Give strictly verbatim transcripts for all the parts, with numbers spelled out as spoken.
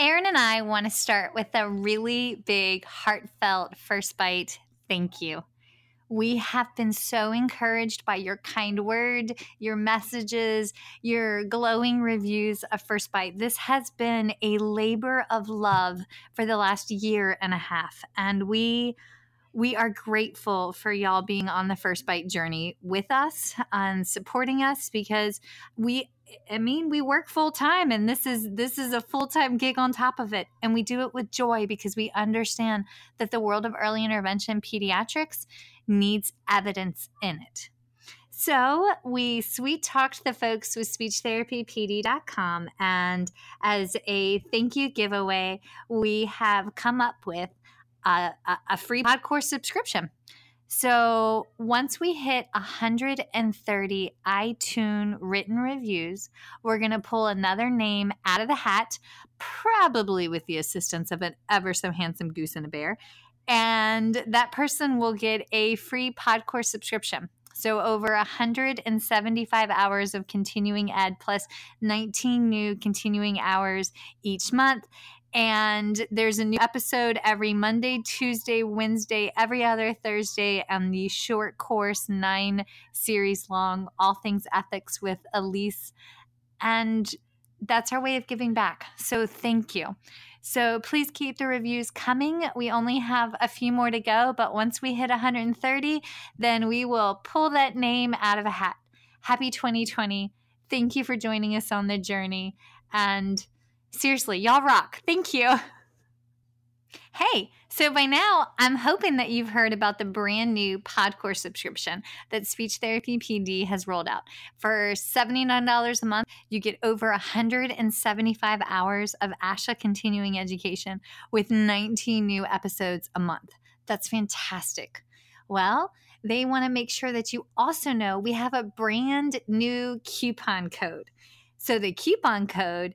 Aaron and I want to start with a really big, heartfelt First Bite thank you. We have been so encouraged by your kind word, your messages, your glowing reviews of First Bite. This has been a labor of love for the last year and a half, and we we are grateful for y'all being on the First Bite journey with us and supporting us, because we, I mean, we work full time, and this is this is a full-time gig on top of it. And we do it with joy because we understand that the world of early intervention pediatrics needs evidence in it. So we sweet talked the folks with Speech Therapy P D dot com, and as a thank you giveaway, we have come up with a, a, a free PodCourse subscription. So once we hit one hundred thirty iTunes written reviews, we're going to pull another name out of the hat, probably with the assistance of an ever so handsome goose and a bear, and that person will get a free PodCourse subscription. So over one hundred seventy-five hours of continuing ed plus nineteen new continuing hours each month. And there's a new episode every Monday, Tuesday, Wednesday, every other Thursday on the short course, nine series long, All Things Ethics with Elise. And that's our way of giving back. So thank you. So please keep the reviews coming. We only have a few more to go, but once we hit one hundred thirty, then we will pull that name out of a hat. Happy twenty twenty. Thank you for joining us on the journey. And seriously, y'all rock. Thank you. Hey, so by now, I'm hoping that you've heard about the brand new PodCourse subscription that Speech Therapy P D has rolled out. For seventy-nine dollars a month, you get over one hundred seventy-five hours of ASHA continuing education with nineteen new episodes a month. That's fantastic. Well, they want to make sure that you also know we have a brand new coupon code. So the coupon code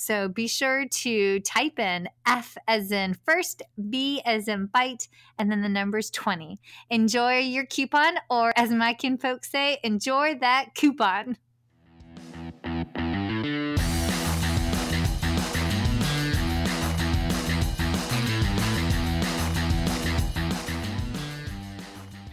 So be sure to type in F as in first, B as in bite, and then the number's twenty. Enjoy your coupon, or as my kin folks say, enjoy that coupon.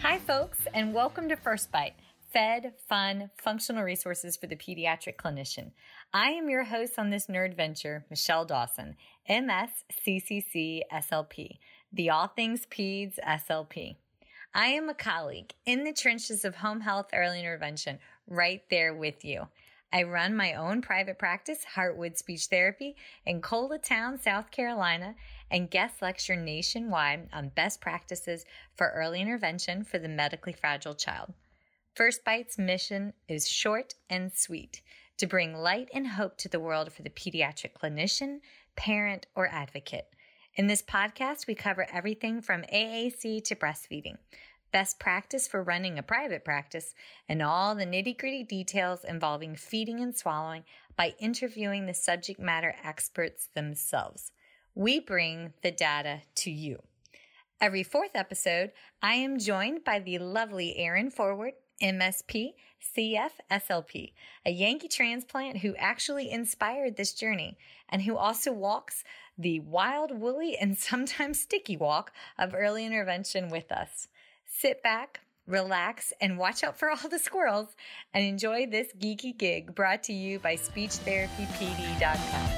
Hi, folks, and welcome to First Bite. Fed, fun, functional resources for the pediatric clinician. I am your host on this nerd venture, Michelle Dawson, M S, C C C S L P, the All Things Peds S L P. I am a colleague in the trenches of home health early intervention, right there with you. I run my own private practice, Heartwood Speech Therapy, in Cola Town, South Carolina, and guest lecture nationwide on best practices for early intervention for the medically fragile child. First Bite's mission is short and sweet, to bring light and hope to the world for the pediatric clinician, parent, or advocate. In this podcast, we cover everything from A A C to breastfeeding, best practice for running a private practice, and all the nitty-gritty details involving feeding and swallowing by interviewing the subject matter experts themselves. We bring the data to you. Every fourth episode, I am joined by the lovely Erin Forward, M S P, C F, S L P, a Yankee transplant who actually inspired this journey and who also walks the wild, woolly, and sometimes sticky walk of early intervention with us. Sit back, relax, and watch out for all the squirrels and enjoy this geeky gig brought to you by Speech Therapy P D dot com.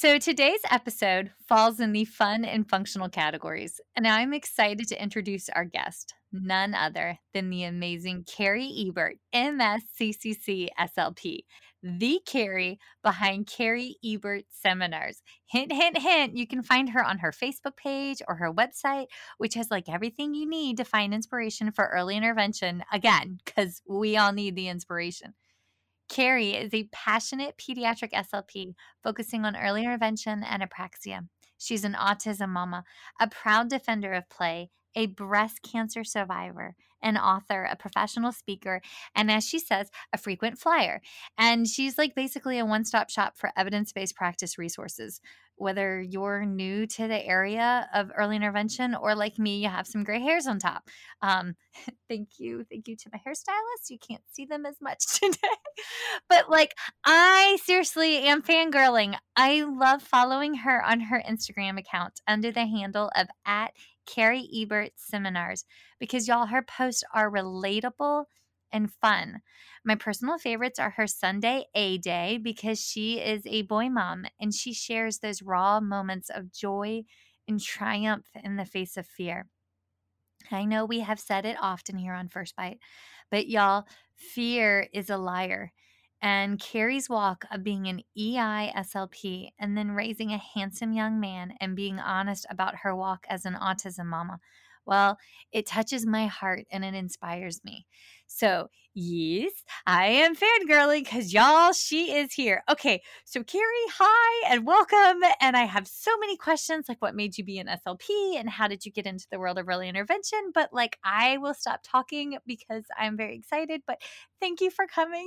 So today's episode falls in the fun and functional categories, and I'm excited to introduce our guest, none other than the amazing Carrie Ebert, M S, C C C S L P, the Carrie behind Carrie Ebert Seminars. Hint, hint, hint, you can find her on her Facebook page or her website, which has like everything you need to find inspiration for early intervention, again, because we all need the inspiration. Carrie is a passionate pediatric S L P focusing on early intervention and apraxia. She's an autism mama, a proud defender of play, a breast cancer survivor, an author, a professional speaker, and as she says, a frequent flyer. And she's like basically a one-stop shop for evidence-based practice resources. Whether you're new to the area of early intervention or like me, you have some gray hairs on top. Um, thank you. Thank you to my hairstylist. You can't see them as much today. But like, I seriously am fangirling. I love following her on her Instagram account under the handle of at Carrie Ebert Seminars because y'all, her posts are relatable and fun. My personal favorites are her Sunday A Day because she is a boy mom and she shares those raw moments of joy and triumph in the face of fear. I know we have said it often here on First Bite, but y'all, fear is a liar. And Carrie's walk of being an E I S L P and then raising a handsome young man and being honest about her walk as an autism mama, well, it touches my heart and it inspires me. So yes, I am fangirling because y'all, she is here. Okay, so Carrie, hi and welcome. And I have so many questions like what made you be an S L P and how did you get into the world of early intervention? But like I will stop talking because I'm very excited, but thank you for coming.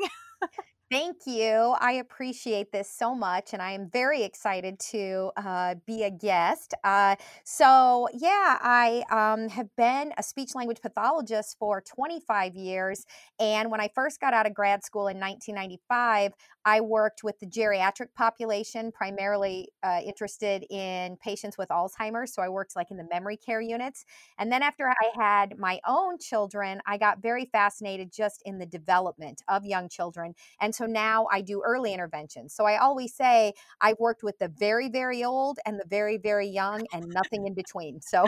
Thank you. I appreciate this so much, and I am very excited to uh, be a guest. Uh, so, yeah, I um, have been a speech-language pathologist for twenty-five years, and when I first got out of grad school in nineteen ninety-five, I worked with the geriatric population, primarily uh, interested in patients with Alzheimer's, so I worked like in the memory care units. And then after I had my own children, I got very fascinated just in the development of young children, and so now I do early intervention. So I always say I've worked with the very, very old and the very, very young and nothing in between. So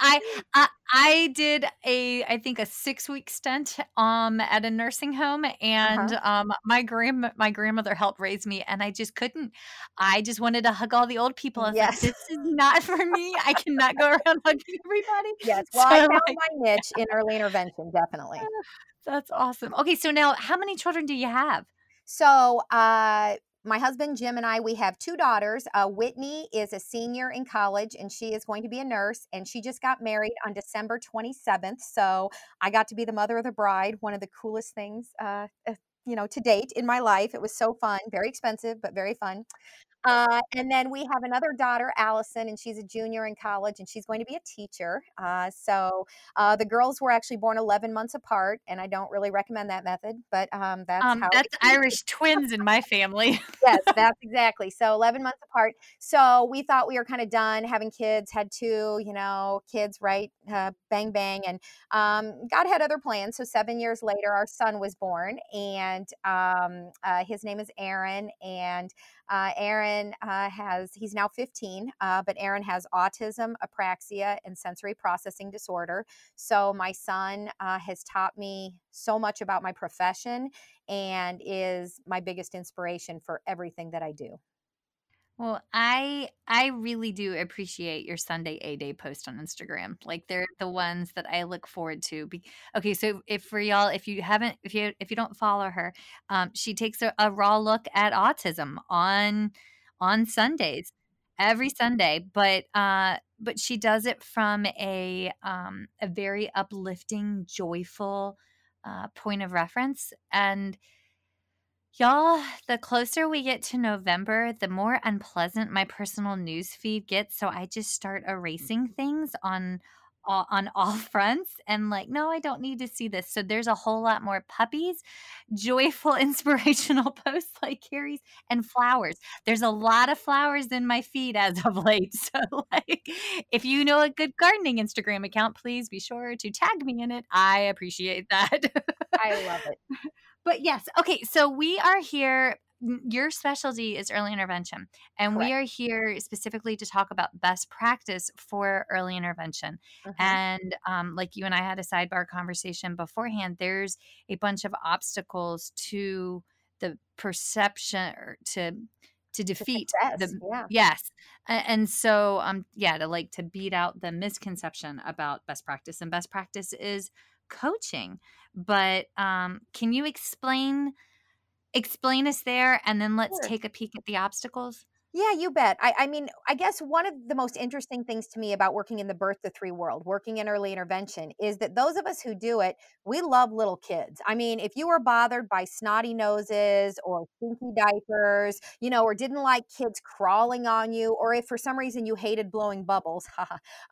I, I I did a, I think a six week stint um, at a nursing home, and uh-huh. um, my grand my grandmother helped raise me, and I just couldn't. I just wanted to hug all the old people. I was yes. like, this is not for me. I cannot go around hugging everybody. Yes, well, so I found like, my niche in early intervention, definitely. That's awesome. Okay, so now how many children do you have? So uh, my husband, Jim, and I, we have two daughters. Uh, Whitney is a senior in college, and she is going to be a nurse, and she just got married on December twenty-seventh. So I got to be the mother of the bride, one of the coolest things, uh, you know, to date in my life. It was so fun, very expensive, but very fun. Uh, and then we have another daughter, Allison, and she's a junior in college, and she's going to be a teacher. Uh, so uh, the girls were actually born eleven months apart, and I don't really recommend that method, but um, that's um, how that's Irish twins in my family. Yes, that's exactly. So eleven months apart. So we thought we were kind of done having kids, had two, you know, kids, right? Uh, bang, bang. And um, God had other plans. So seven years later, our son was born, and um, uh, his name is Aaron, and Uh, Aaron uh, has, he's now fifteen, uh, but Aaron has autism, apraxia, and sensory processing disorder. So my son uh, has taught me so much about my profession and is my biggest inspiration for everything that I do. Well, I I really do appreciate your Sunday A-Day post on Instagram. Like they're the ones that I look forward to. Be- okay, so if for y'all, if you haven't, if you if you don't follow her, um, she takes a, a raw look at autism on on Sundays, every Sunday. But uh, but she does it from a um, a very uplifting, joyful uh, point of reference. And y'all, the closer we get to November, the more unpleasant my personal news feed gets. So I just start erasing things on all, on all fronts and like, no, I don't need to see this. So there's a whole lot more puppies, joyful, inspirational posts like Carrie's, and flowers. There's a lot of flowers in my feed as of late. So like, if you know a good gardening Instagram account, please be sure to tag me in it. I appreciate that. I love it. But yes, okay, so we are here your specialty is early intervention, and Correct. We are here specifically to talk about best practice for early intervention. Mm-hmm. And um, like you and I had a sidebar conversation beforehand, there's a bunch of obstacles to the perception or to to defeat the, the yeah. yes. And so, um, yeah, to like to beat out the misconception about best practice, and best practice is coaching. But um, can you explain explain us there, and then let's sure. take a peek at the obstacles? Yeah, you bet. I, I mean, I guess one of the most interesting things to me about working in the birth to three world, working in early intervention, is that those of us who do it, we love little kids. I mean, if you were bothered by snotty noses or stinky diapers, you know, or didn't like kids crawling on you, or if for some reason you hated blowing bubbles,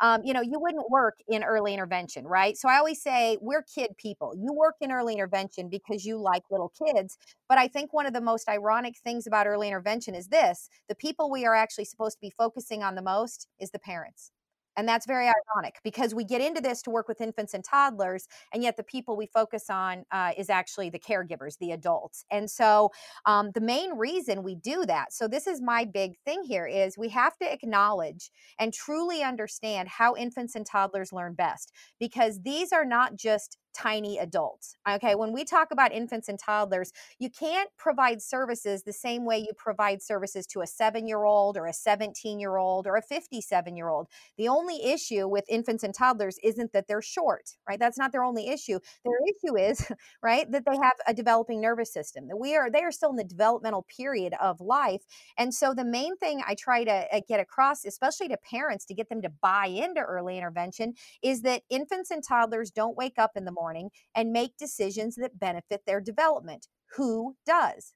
um, you know, you wouldn't work in early intervention, right? So I always say we're kid people. You work in early intervention because you like little kids. But I think one of the most ironic things about early intervention is this: the people People we are actually supposed to be focusing on the most is the parents. And that's very ironic, because we get into this to work with infants and toddlers, and yet the people we focus on uh, is actually the caregivers, the adults. And so um, the main reason we do that, so this is my big thing here, is we have to acknowledge and truly understand how infants and toddlers learn best, because these are not just tiny adults. Okay. When we talk about infants and toddlers, you can't provide services the same way you provide services to a seven-year-old or a seventeen-year-old or a fifty-seven-year-old. The only issue with infants and toddlers isn't that they're short, right? That's not their only issue. Their issue is, right, that they have a developing nervous system, that we are, they are still in the developmental period of life. And so the main thing I try to get across, especially to parents, to get them to buy into early intervention, is that infants and toddlers don't wake up in the morning Morning and make decisions that benefit their development. Who does?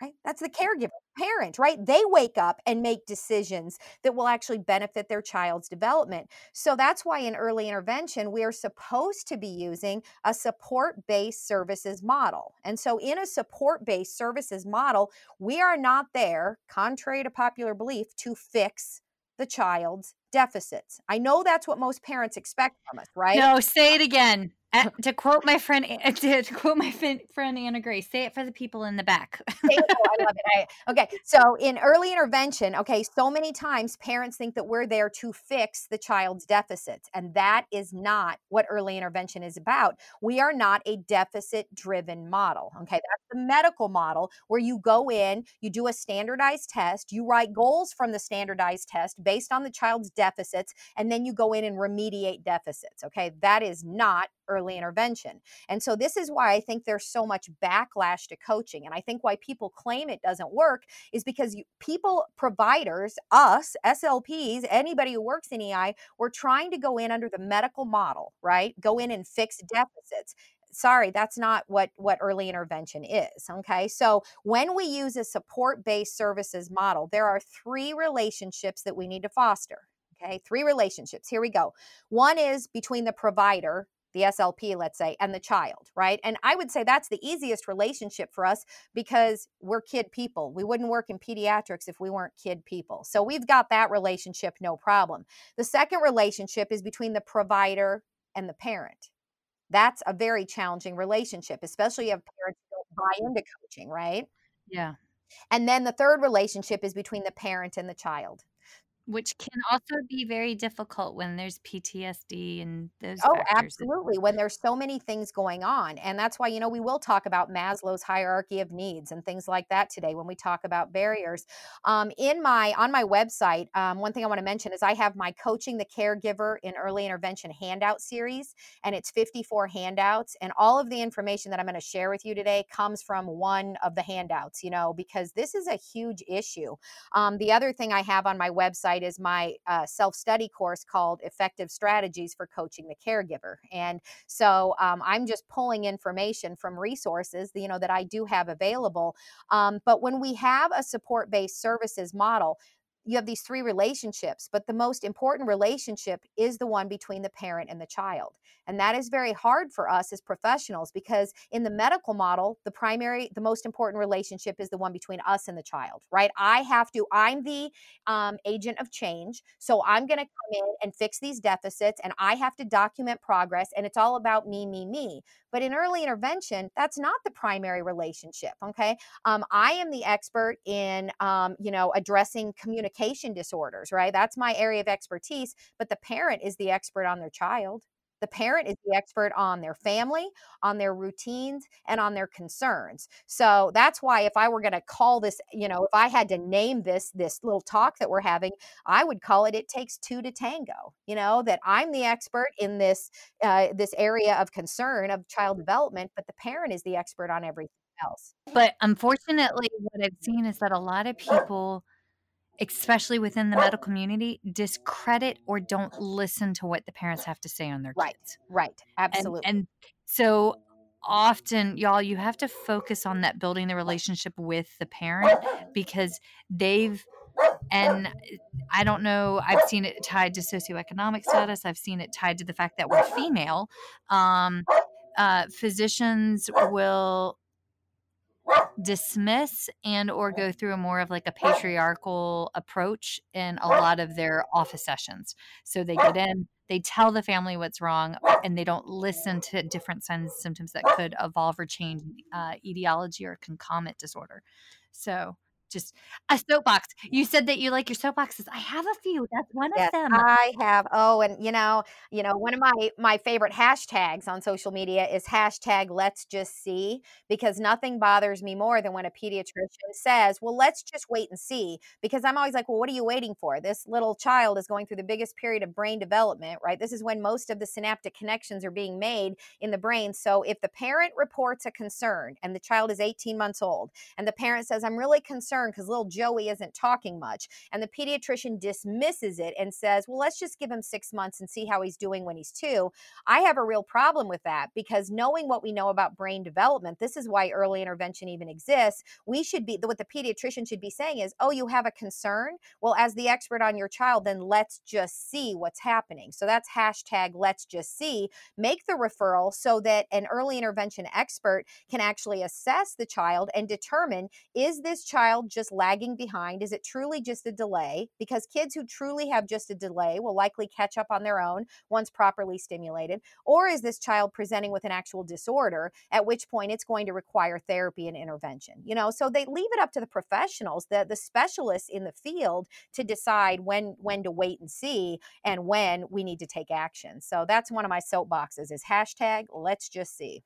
Right? That's the caregiver, parent, right? They wake up and make decisions that will actually benefit their child's development. So that's why in early intervention, we are supposed to be using a support-based services model. And so in a support-based services model, we are not there, contrary to popular belief, to fix the child's deficits. I know that's what most parents expect from us, right? No, say it again. Uh, to quote my friend, to quote my friend Anna Grace, say it for the people in the back. Oh, I love it. I, okay, so in early intervention, okay, so many times parents think that we're there to fix the child's deficits, and that is not what early intervention is about. We are not a deficit-driven model. Okay, that's the medical model where you go in, you do a standardized test, you write goals from the standardized test based on the child's deficits, and then you go in and remediate deficits. Okay, that is not early intervention. And so this is why I think there's so much backlash to coaching. And I think why people claim it doesn't work is because you, people, providers, us, S L Ps, anybody who works in E I, we're trying to go in under the medical model, right? Go in and fix deficits. Sorry, that's not what, what early intervention is, okay? So when we use a support-based services model, there are three relationships that we need to foster, okay? Three relationships. Here we go. One is between the provider, the S L P, let's say, and the child, right? And I would say that's the easiest relationship for us because we're kid people. We wouldn't work in pediatrics if we weren't kid people. So we've got that relationship, no problem. The second relationship is between the provider and the parent. That's a very challenging relationship, especially if parents don't buy into coaching, right? Yeah. And then the third relationship is between the parent and the child, which can also be very difficult when there's P T S D and those Oh, factors. Absolutely. When there's so many things going on. And that's why, you know, we will talk about Maslow's hierarchy of needs and things like that today when we talk about barriers. Um, in my, on my website, um, one thing I want to mention is I have my Coaching the Caregiver in Early Intervention handout series, and it's fifty-four handouts. And all of the information that I'm going to share with you today comes from one of the handouts, you know, because this is a huge issue. Um, the other thing I have on my website is my uh, self-study course called Effective Strategies for Coaching the Caregiver. And so um, I'm just pulling information from resources, you know, that I do have available. Um, but when we have a support-based services model, you have these three relationships, but the most important relationship is the one between the parent and the child. And that is very hard for us as professionals, because in the medical model, the primary, the most important relationship is the one between us and the child, right? I have to, I'm the um, agent of change. So I'm going to come in and fix these deficits, and I have to document progress. And it's all about me, me, me. But in early intervention, that's not the primary relationship. Okay. Um, I am the expert in, um, you know, addressing communication disorders, right? That's my area of expertise, but the parent is the expert on their child. The parent is the expert on their family, on their routines, and on their concerns. So that's why if I were going to call this, you know, if I had to name this, this little talk that we're having, I would call it, it takes two to tango, you know, that I'm the expert in this, uh, this area of concern of child development, but the parent is the expert on everything else. But unfortunately, what I've seen is that a lot of people, especially within the medical community, discredit or don't listen to what the parents have to say on their kids. Right, right, absolutely. And, and so often, y'all, you have to focus on that, building the relationship with the parent, because they've, and I don't know, I've seen it tied to socioeconomic status. I've seen it tied to the fact that we're female. Um, uh, physicians will dismiss and or go through a more of like a patriarchal approach in a lot of their office sessions. So they get in, they tell the family what's wrong, and they don't listen to different signs and symptoms that could evolve or change uh, etiology or concomitant disorder. So just a soapbox. You said that you like your soapboxes. I have a few. That's one yes, of them. I have. Oh, and you know, you know, one of my, my favorite hashtags on social media is hashtag let's just see, because nothing bothers me more than when a pediatrician says, well, let's just wait and see, because I'm always like, well, what are you waiting for? This little child is going through the biggest period of brain development, right? This is when most of the synaptic connections are being made in the brain. So if the parent reports a concern and the child is eighteen months old and the parent says, I'm really concerned because little Joey isn't talking much, and the pediatrician dismisses it and says, well, let's just give him six months and see how he's doing when he's two, I have a real problem with that, because knowing what we know about brain development, this is why early intervention even exists. We should be, what the pediatrician should be saying is, oh, you have a concern? Well, as the expert on your child, then let's just see what's happening. So that's hashtag let's just see. Make the referral so that an early intervention expert can actually assess the child and determine, is this child just lagging behind? Is it truly just a delay? Because kids who truly have just a delay will likely catch up on their own once properly stimulated. Or is this child presenting with an actual disorder, at which point it's going to require therapy and intervention? You know, so they leave it up to the professionals, the, the specialists in the field, to decide when, when to wait and see and when we need to take action. So that's one of my soapboxes, is hashtag let's just see.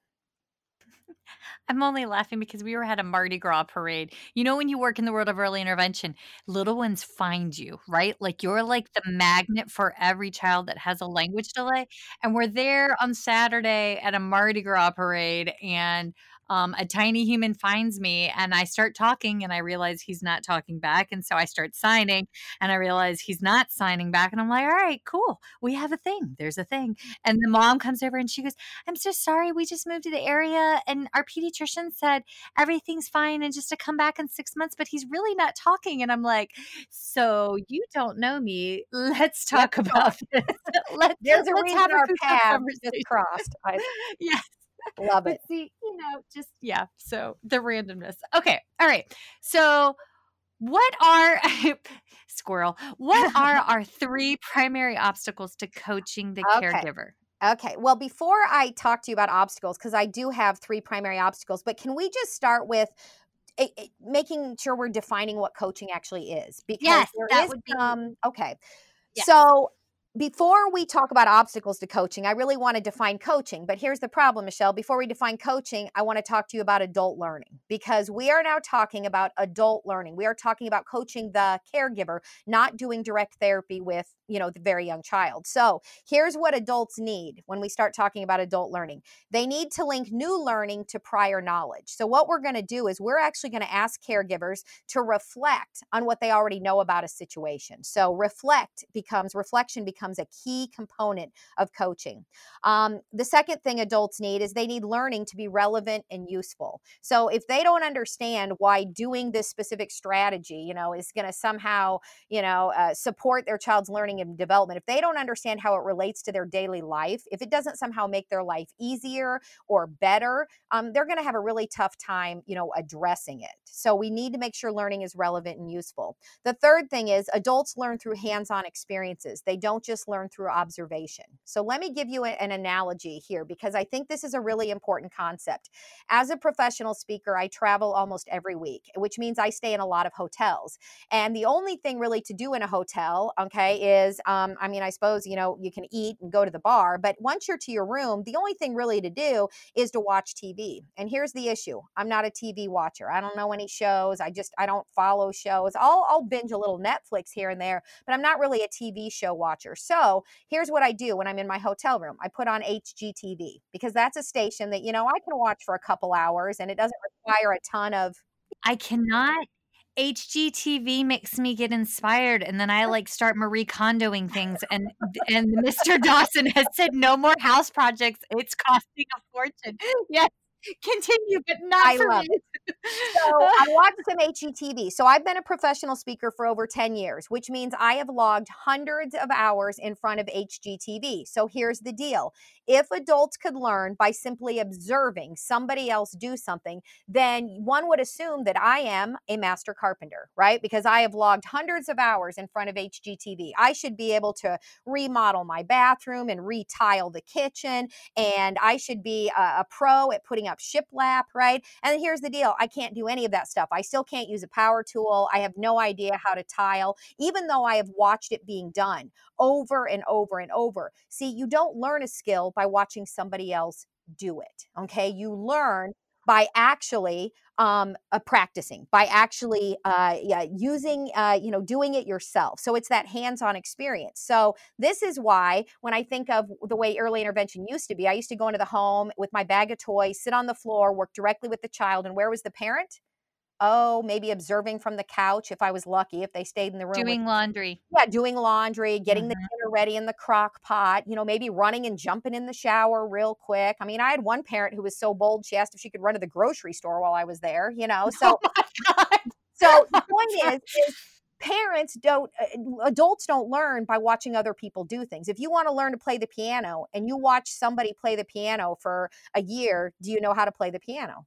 I'm only laughing because we were at a Mardi Gras parade. You know, when you work in the world of early intervention, little ones find you, right? Like you're like the magnet for every child that has a language delay. And we're there on Saturday at a Mardi Gras parade, and um, a tiny human finds me, and I start talking, and I realize he's not talking back. And so I start signing, and I realize he's not signing back. And I'm like, all right, cool. We have a thing. There's a thing. And the mom comes over and she goes, I'm so sorry. We just moved to the area, and our pediatrician said everything's fine and just to come back in six months, but he's really not talking. And I'm like, so you don't know me. Let's talk let's about talk. this. Let's, There's a let's reason our paths just crossed. I- yes. Love it. But see, you know, just, yeah. So the randomness. Okay. All right. So what are, squirrel, what are our three primary obstacles to coaching the okay. caregiver? Okay. Well, before I talk to you about obstacles, because I do have three primary obstacles, but can we just start with It, it, making sure we're defining what coaching actually is? Because yes, there that is, would be. Um, okay. Yes. So before we talk about obstacles to coaching, I really want to define coaching, but here's the problem, Michelle. Before we define coaching, I want to talk to you about adult learning, because we are now talking about adult learning. We are talking about coaching the caregiver, not doing direct therapy with, you know, the very young child. So here's what adults need when we start talking about adult learning. They need to link new learning to prior knowledge. So what we're going to do is we're actually going to ask caregivers to reflect on what they already know about a situation. So reflect becomes, reflection becomes becomes a key component of coaching. Um, the second thing adults need is they need learning to be relevant and useful. So if they don't understand why doing this specific strategy, you know, is going to somehow, you know, uh, support their child's learning and development, if they don't understand how it relates to their daily life, if it doesn't somehow make their life easier or better, um, they're going to have a really tough time, you know, addressing it. So we need to make sure learning is relevant and useful. The third thing is adults learn through hands-on experiences. They don't just learn through observation. So let me give you a, an analogy here, because I think this is a really important concept. As a professional speaker, I travel almost every week, which means I stay in a lot of hotels. And the only thing really to do in a hotel, okay, is, um, I mean, I suppose, you know, you can eat and go to the bar, but once you're to your room, the only thing really to do is to watch T V. And here's the issue. I'm not a T V watcher. I don't know any shows. I just, I don't follow shows. I'll, I'll binge a little Netflix here and there, but I'm not really a T V show watcher. So here's what I do when I'm in my hotel room. I put on H G T V because that's a station that, you know, I can watch for a couple hours and it doesn't require a ton of. I cannot. H G T V makes me get inspired, and then I like start Marie Kondoing things. And and Mister Dawson has said no more house projects. It's costing a fortune. Yes, continue, but not I for love me. It. So I watch some H G T V. So I've been a professional speaker for over ten years, which means I have logged hundreds of hours in front of H G T V. So here's the deal. If adults could learn by simply observing somebody else do something, then one would assume that I am a master carpenter, right? Because I have logged hundreds of hours in front of H G T V. I should be able to remodel my bathroom and retile the kitchen, and I should be a, a pro at putting up shiplap, right? And here's the deal. I can't do any of that stuff. I still can't use a power tool. I have no idea how to tile, even though I have watched it being done over and over and over. See, you don't learn a skill by watching somebody else do it. Okay. You learn by actually um, uh, practicing, by actually uh, yeah, using, uh, you know, doing it yourself. So it's that hands-on experience. So this is why when I think of the way early intervention used to be, I used to go into the home with my bag of toys, sit on the floor, work directly with the child. And where was the parent? Oh, maybe observing from the couch if I was lucky, if they stayed in the room. Doing with, laundry. Yeah, doing laundry, getting mm-hmm. the dinner ready in the crock pot, you know, maybe running and jumping in the shower real quick. I mean, I had one parent who was so bold, she asked if she could run to the grocery store while I was there, you know. So, oh my God. So the point is, is parents don't, adults don't learn by watching other people do things. If you want to learn to play the piano and you watch somebody play the piano for a year, do you know how to play the piano?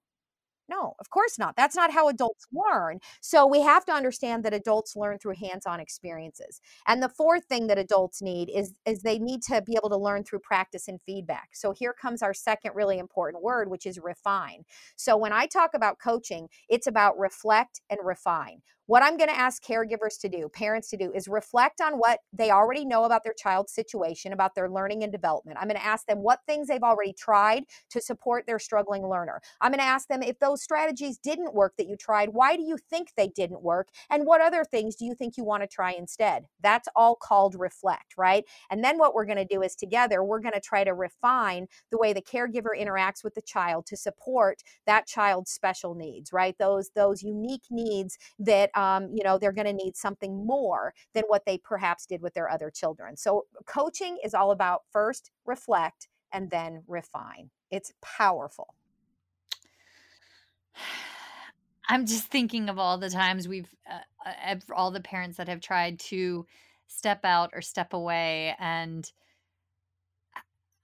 No, of course not. That's not how adults learn. So we have to understand that adults learn through hands-on experiences. And the fourth thing that adults need is, is they need to be able to learn through practice and feedback. So here comes our second really important word, which is refine. So when I talk about coaching, it's about reflect and refine. What I'm going to ask caregivers to do, parents to do, is reflect on what they already know about their child's situation, about their learning and development. I'm going to ask them what things they've already tried to support their struggling learner. I'm going to ask them if those strategies didn't work that you tried, why do you think they didn't work? And what other things do you think you want to try instead? That's all called reflect, right? And then what we're going to do is together, we're going to try to refine the way the caregiver interacts with the child to support that child's special needs, right? Those, those unique needs that Um, you know, they're going to need something more than what they perhaps did with their other children. So coaching is all about first reflect and then refine. It's powerful. I'm just thinking of all the times we've, uh, all the parents that have tried to step out or step away. And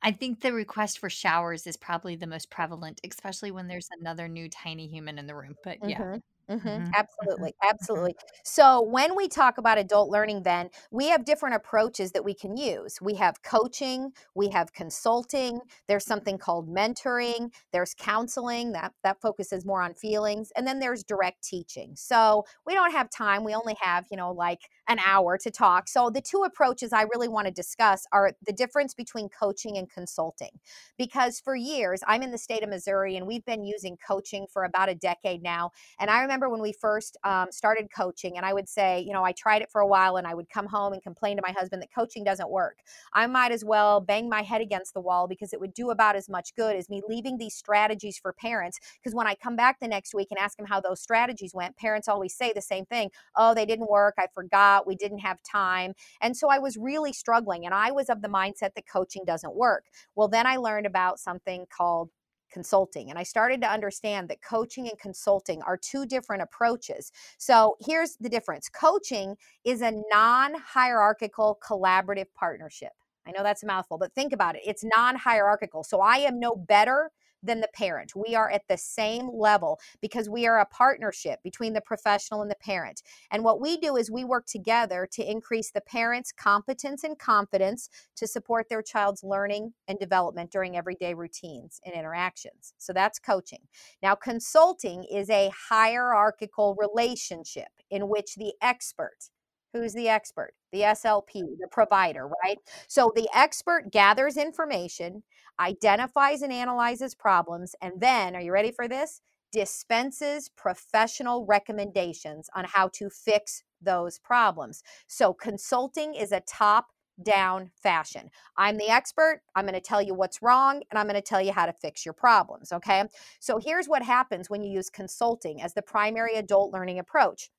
I think the request for showers is probably the most prevalent, especially when there's another new tiny human in the room. But yeah. Mm-hmm. Mm-hmm. Mm-hmm. Absolutely. Absolutely. So when we talk about adult learning, then we have different approaches that we can use. We have coaching, we have consulting, there's something called mentoring, there's counseling that, that focuses more on feelings, and then there's direct teaching. So we don't have time. We only have, you know, like an hour to talk. So the two approaches I really want to discuss are the difference between coaching and consulting, because for years I'm in the state of Missouri and we've been using coaching for about a decade now. And I remember remember when we first um, started coaching, and I would say, you know, I tried it for a while and I would come home and complain to my husband that coaching doesn't work. I might as well bang my head against the wall because it would do about as much good as me leaving these strategies for parents. Because when I come back the next week and ask them how those strategies went, parents always say the same thing. Oh, they didn't work. I forgot. We didn't have time. And so I was really struggling, and I was of the mindset that coaching doesn't work. Well, then I learned about something called consulting. And I started to understand that coaching and consulting are two different approaches. So here's the difference. Coaching is a non-hierarchical collaborative partnership. I know that's a mouthful, but think about it. It's non-hierarchical. So I am no better than the parent. We are at the same level because we are a partnership between the professional and the parent. And what we do is we work together to increase the parent's competence and confidence to support their child's learning and development during everyday routines and interactions. So that's coaching. Now, consulting is a hierarchical relationship in which the expert, who's the expert? The S L P, the provider, right? So the expert gathers information, identifies and analyzes problems, and then, are you ready for this? Dispenses professional recommendations on how to fix those problems. So consulting is a top-down fashion. I'm the expert, I'm gonna tell you what's wrong, and I'm gonna tell you how to fix your problems, okay? So here's what happens when you use consulting as the primary adult learning approach.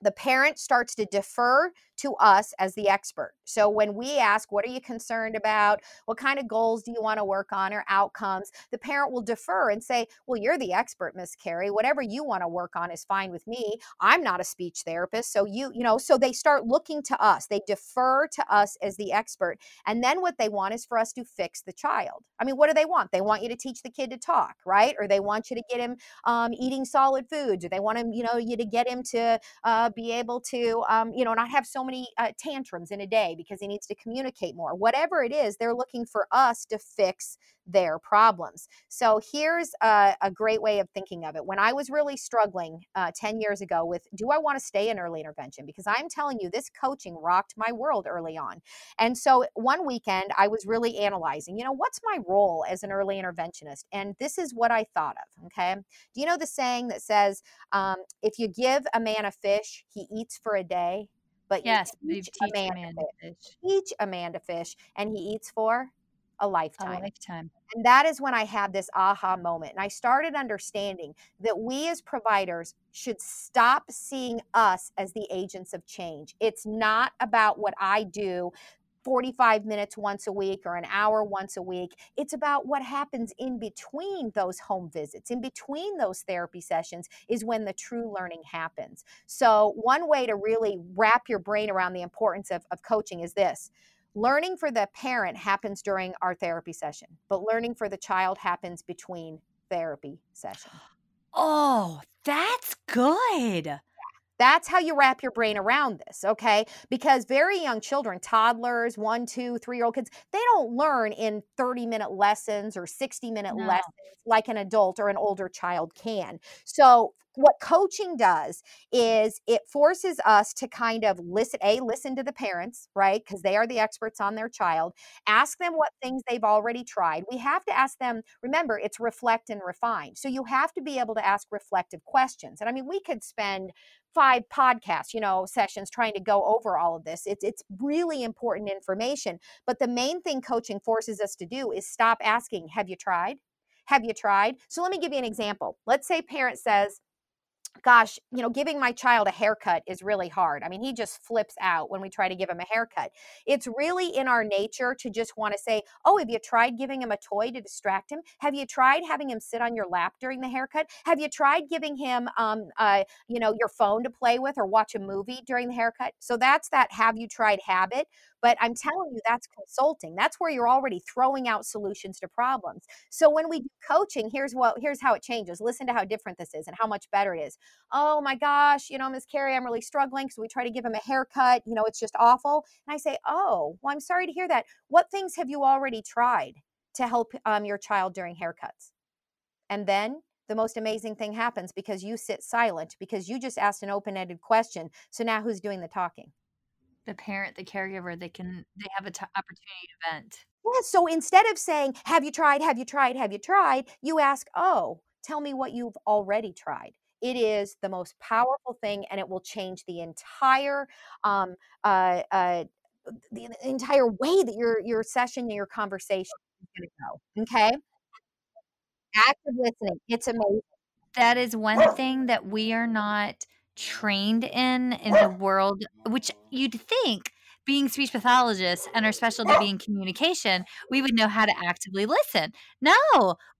The parent starts to defer to us as the expert. So when we ask, what are you concerned about? What kind of goals do you want to work on or outcomes? The parent will defer and say, well, you're the expert, Miss Carrie. Whatever you want to work on is fine with me. I'm not a speech therapist. So you, you know, so they start looking to us. They defer to us as the expert. And then what they want is for us to fix the child. I mean, what do they want? They want you to teach the kid to talk, right? Or they want you to get him um, eating solid foods. Or they want him, you know, you to get him to uh, be able to, um, you know, not have so many uh, tantrums in a day because he needs to communicate more. Whatever it is, they're looking for us to fix their problems. So here's a, a great way of thinking of it. When I was really struggling uh, ten years ago with, do I want to stay in early intervention? Because I'm telling you, this coaching rocked my world early on. And so one weekend I was really analyzing, you know, what's my role as an early interventionist? And this is what I thought of, okay? Do you know the saying that says, um, if you give a man a fish, he eats for a day? But yes, you teach, teach Amanda, Amanda fish. fish. Teach Amanda fish, and he eats for a lifetime. A lifetime. And that is when I had this aha moment, and I started understanding that we as providers should stop seeing us as the agents of change. It's not about what I do forty-five minutes once a week or an hour once a week. It's about what happens in between those home visits, in between those therapy sessions is when the true learning happens. So one way to really wrap your brain around the importance of, of coaching is this. Learning for the parent happens during our therapy session, but learning for the child happens between therapy sessions. Oh, that's good. That's how you wrap your brain around this, okay? Because very young children, toddlers, one, two, three-year-old kids, they don't learn in thirty-minute lessons or sixty-minute no. lessons like an adult or an older child can. So what coaching does is it forces us to kind of listen, A, listen to the parents, right? Because they are the experts on their child. Ask them what things they've already tried. We have to ask them, remember, it's reflect and refine. So you have to be able to ask reflective questions. And I mean, we could spend five podcasts, you know, sessions trying to go over all of this. It's, it's really important information. But the main thing coaching forces us to do is stop asking, have you tried? Have you tried? So let me give you an example. Let's say parent says, gosh, you know, giving my child a haircut is really hard. I mean, he just flips out when we try to give him a haircut. It's really in our nature to just want to say, oh, have you tried giving him a toy to distract him? Have you tried having him sit on your lap during the haircut? Have you tried giving him, um, uh, you know, your phone to play with or watch a movie during the haircut? So that's that have you tried habit. But I'm telling you, that's consulting. That's where you're already throwing out solutions to problems. So when we do coaching, here's what, here's how it changes. Listen to how different this is and how much better it is. Oh my gosh, you know, Miz Carrie, I'm really struggling. So we try to give him a haircut. You know, it's just awful. And I say, oh, well, I'm sorry to hear that. What things have you already tried to help um, your child during haircuts? And then the most amazing thing happens because you sit silent because you just asked an open-ended question. So now who's doing the talking? The parent, the caregiver, they can, they have an t- opportunity to vent. Yeah, so instead of saying, have you tried, have you tried, have you tried, you ask, oh, tell me what you've already tried. It is the most powerful thing, and it will change the entire um, uh, uh, the entire way that your your session and your conversation is going to go. Okay, active listening. It's amazing. That is one thing that we are not trained in in the world, which you'd think, being speech pathologists and our specialty being communication, we would know how to actively listen. No,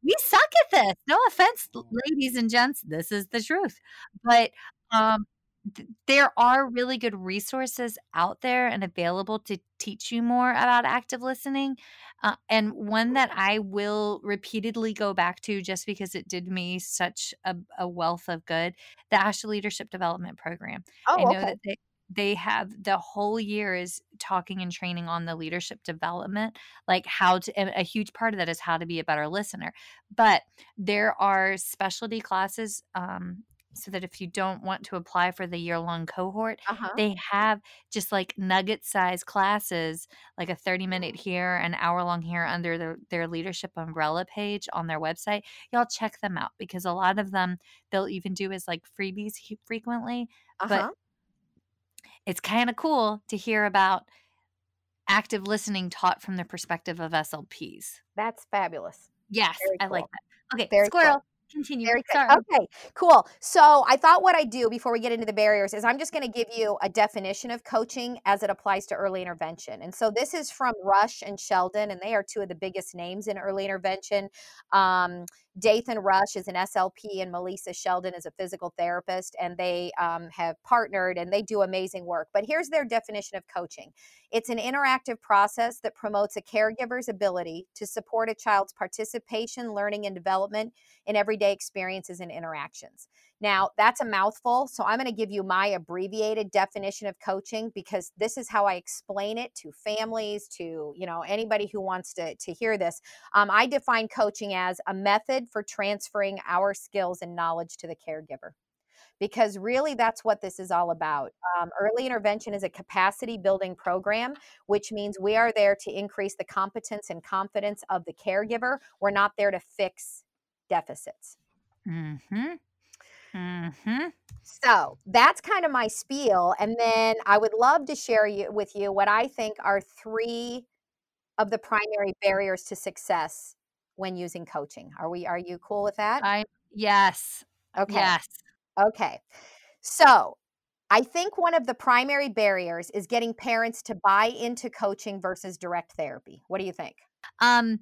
we suck at this. No offense, ladies and gents, this is the truth. But um, th- there are really good resources out there and available to teach you more about active listening. Uh, and one that I will repeatedly go back to just because it did me such a, a wealth of good, the ASHA Leadership Development Program. Oh, I know okay. that they They have the whole year is talking and training on the leadership development, like how to, and a huge part of that is how to be a better listener. But there are specialty classes um, so that if you don't want to apply for the year long cohort, uh-huh. they have just like nugget size classes, like a thirty minute here, an hour long here under their, their leadership umbrella page on their website. Y'all check them out because a lot of them they'll even do as like freebies frequently. Uh-huh. But it's kind of cool to hear about active listening taught from the perspective of S L Ps. That's fabulous. Yes, cool. I like that. Okay, Very squirrel, cool. continue. Very Sorry. Okay, cool. So I thought what I'd do before we get into the barriers is I'm just going to give you a definition of coaching as it applies to early intervention. And so this is from Rush and Sheldon, and they are two of the biggest names in early intervention. Um, Dathan Rush is an S L P and Melissa Sheldon is a physical therapist, and they um, have partnered and they do amazing work. But here's their definition of coaching. It's an interactive process that promotes a caregiver's ability to support a child's participation, learning, and development in everyday experiences and interactions. Now, that's a mouthful, so I'm going to give you my abbreviated definition of coaching because this is how I explain it to families, to you know anybody who wants to, to hear this. Um, I define coaching as a method for transferring our skills and knowledge to the caregiver, because really that's what this is all about. Um, early intervention is a capacity building program, which means we are there to increase the competence and confidence of the caregiver. We're not there to fix deficits. Mm-hmm. Mm-hmm. So that's kind of my spiel. And then I would love to share you, with you what I think are three of the primary barriers to success when using coaching. Are we, are you cool with that? I, yes. Okay. Yes. Okay. So I think one of the primary barriers is getting parents to buy into coaching versus direct therapy. What do you think? Um,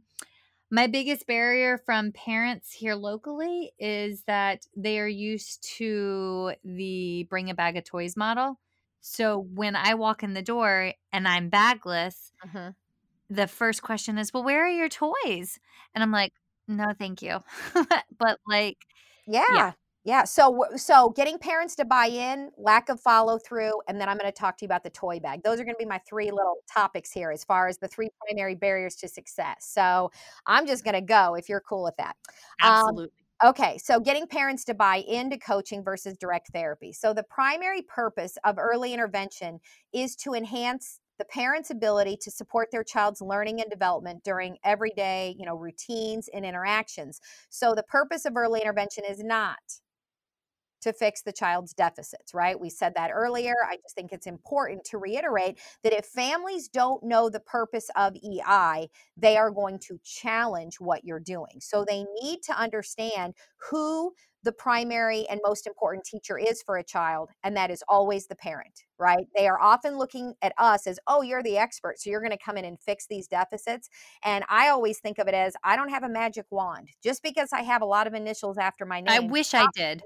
My biggest barrier from parents here locally is that they are used to the bring a bag of toys model. So when I walk in the door and I'm bagless, mm-hmm. the first question is, well, where are your toys? And I'm like, no, thank you. But like, yeah. yeah. Yeah. So, so getting parents to buy in, lack of follow through, and then I'm going to talk to you about the toy bag. Those are going to be my three little topics here as far as the three primary barriers to success. So I'm just going to go if you're cool with that. Absolutely. Um, okay. So getting parents to buy into coaching versus direct therapy. So the primary purpose of early intervention is to enhance the parent's ability to support their child's learning and development during everyday, you know, routines and interactions. So the purpose of early intervention is not to fix the child's deficits, right? We said that earlier. I just think it's important to reiterate that if families don't know the purpose of E I, they are going to challenge what you're doing. So they need to understand who the primary and most important teacher is for a child, and that is always the parent, right? They are often looking at us as, oh, you're the expert, so you're going to come in and fix these deficits. And I always think of it as, I don't have a magic wand. Just because I have a lot of initials after my name. I wish I did.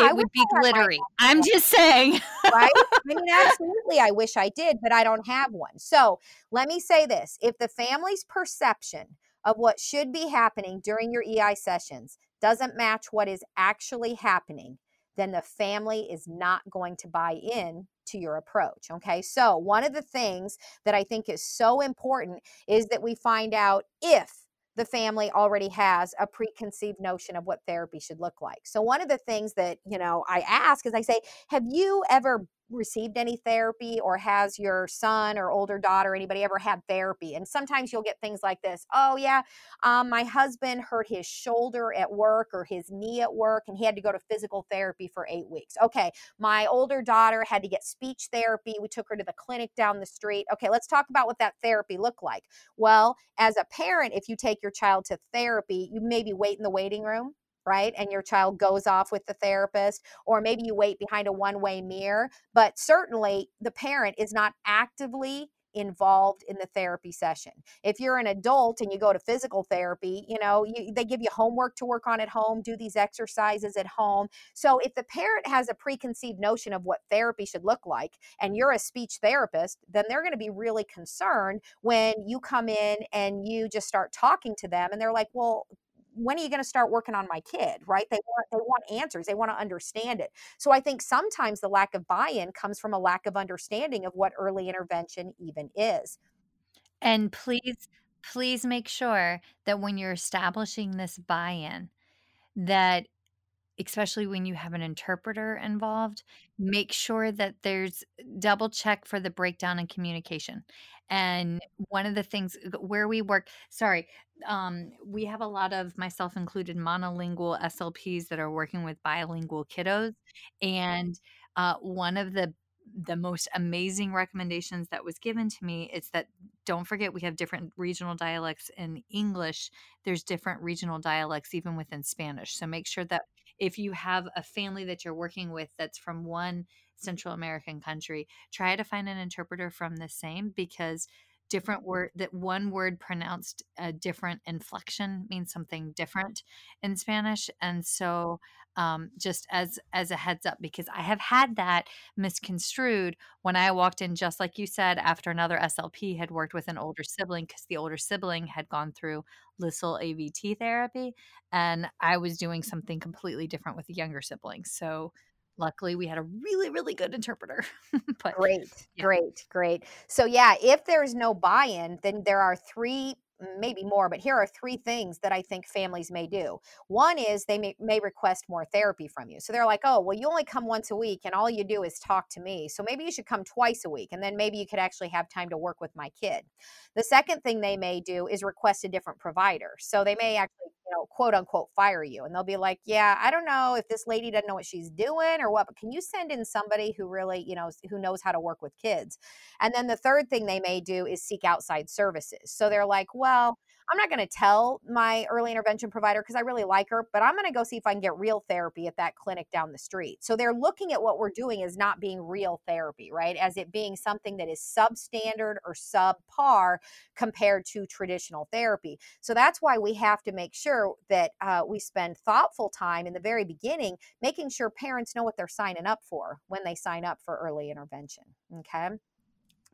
Yeah, it I would be glittery. I'm just saying. Right? I mean, absolutely, I wish I did, but I don't have one. So let me say this. If the family's perception of what should be happening during your E I sessions doesn't match what is actually happening, then the family is not going to buy in to your approach. Okay. So one of the things that I think is so important is that we find out if the family already has a preconceived notion of what therapy should look like. So one of the things that, you know, I ask is I say, have you ever received any therapy, or has your son or older daughter, anybody ever had therapy? And sometimes you'll get things like this. Oh yeah, um, my husband hurt his shoulder at work or his knee at work, and he had to go to physical therapy for eight weeks. Okay, my older daughter had to get speech therapy. We took her to the clinic down the street. Okay, let's talk about what that therapy looked like. Well, as a parent, if you take your child to therapy, you maybe wait in the waiting room, right? And your child goes off with the therapist, or maybe you wait behind a one-way mirror, but certainly the parent is not actively involved in the therapy session. If you're an adult and you go to physical therapy, you know, you, they give you homework to work on at home, do these exercises at home. So if the parent has a preconceived notion of what therapy should look like, and you're a speech therapist, then they're going to be really concerned when you come in and you just start talking to them and they're like, well, when are you going to start working on my kid, right? They want, they want answers. They want to understand it. So I think sometimes the lack of buy-in comes from a lack of understanding of what early intervention even is. And please, please make sure that when you're establishing this buy-in, that especially when you have an interpreter involved, make sure that there's double check for the breakdown in communication. And one of the things where we work, sorry, um, we have a lot of, myself included, monolingual S L Ps that are working with bilingual kiddos. And uh, one of the the most amazing recommendations that was given to me is that, don't forget, we have different regional dialects in English. There's different regional dialects even within Spanish. So make sure that if you have a family that you're working with that's from one Central American country, try to find an interpreter from the same, because different word, that one word pronounced a different inflection means something different in Spanish. And so um, just as, as a heads up, because I have had that misconstrued when I walked in, just like you said, after another S L P had worked with an older sibling, because the older sibling had gone through L I S L A V T therapy, and I was doing something completely different with the younger sibling. So luckily, we had a really, really good interpreter. but, great, yeah. great, great. So yeah, if there's no buy-in, then there are three, maybe more, but here are three things that I think families may do. One is they may, may request more therapy from you. So they're like, oh, well, you only come once a week and all you do is talk to me. So maybe you should come twice a week, and then maybe you could actually have time to work with my kid. The second thing they may do is request a different provider. So they may actually, you know, quote unquote, fire you. And they'll be like, yeah, I don't know if this lady doesn't know what she's doing or what, but can you send in somebody who really, you know, who knows how to work with kids? And then the third thing they may do is seek outside services. So they're like, well, I'm not going to tell my early intervention provider because I really like her, but I'm going to go see if I can get real therapy at that clinic down the street. So they're looking at what we're doing as not being real therapy, right? As it being something that is substandard or subpar compared to traditional therapy. So that's why we have to make sure that uh, we spend thoughtful time in the very beginning, making sure parents know what they're signing up for when they sign up for early intervention. Okay.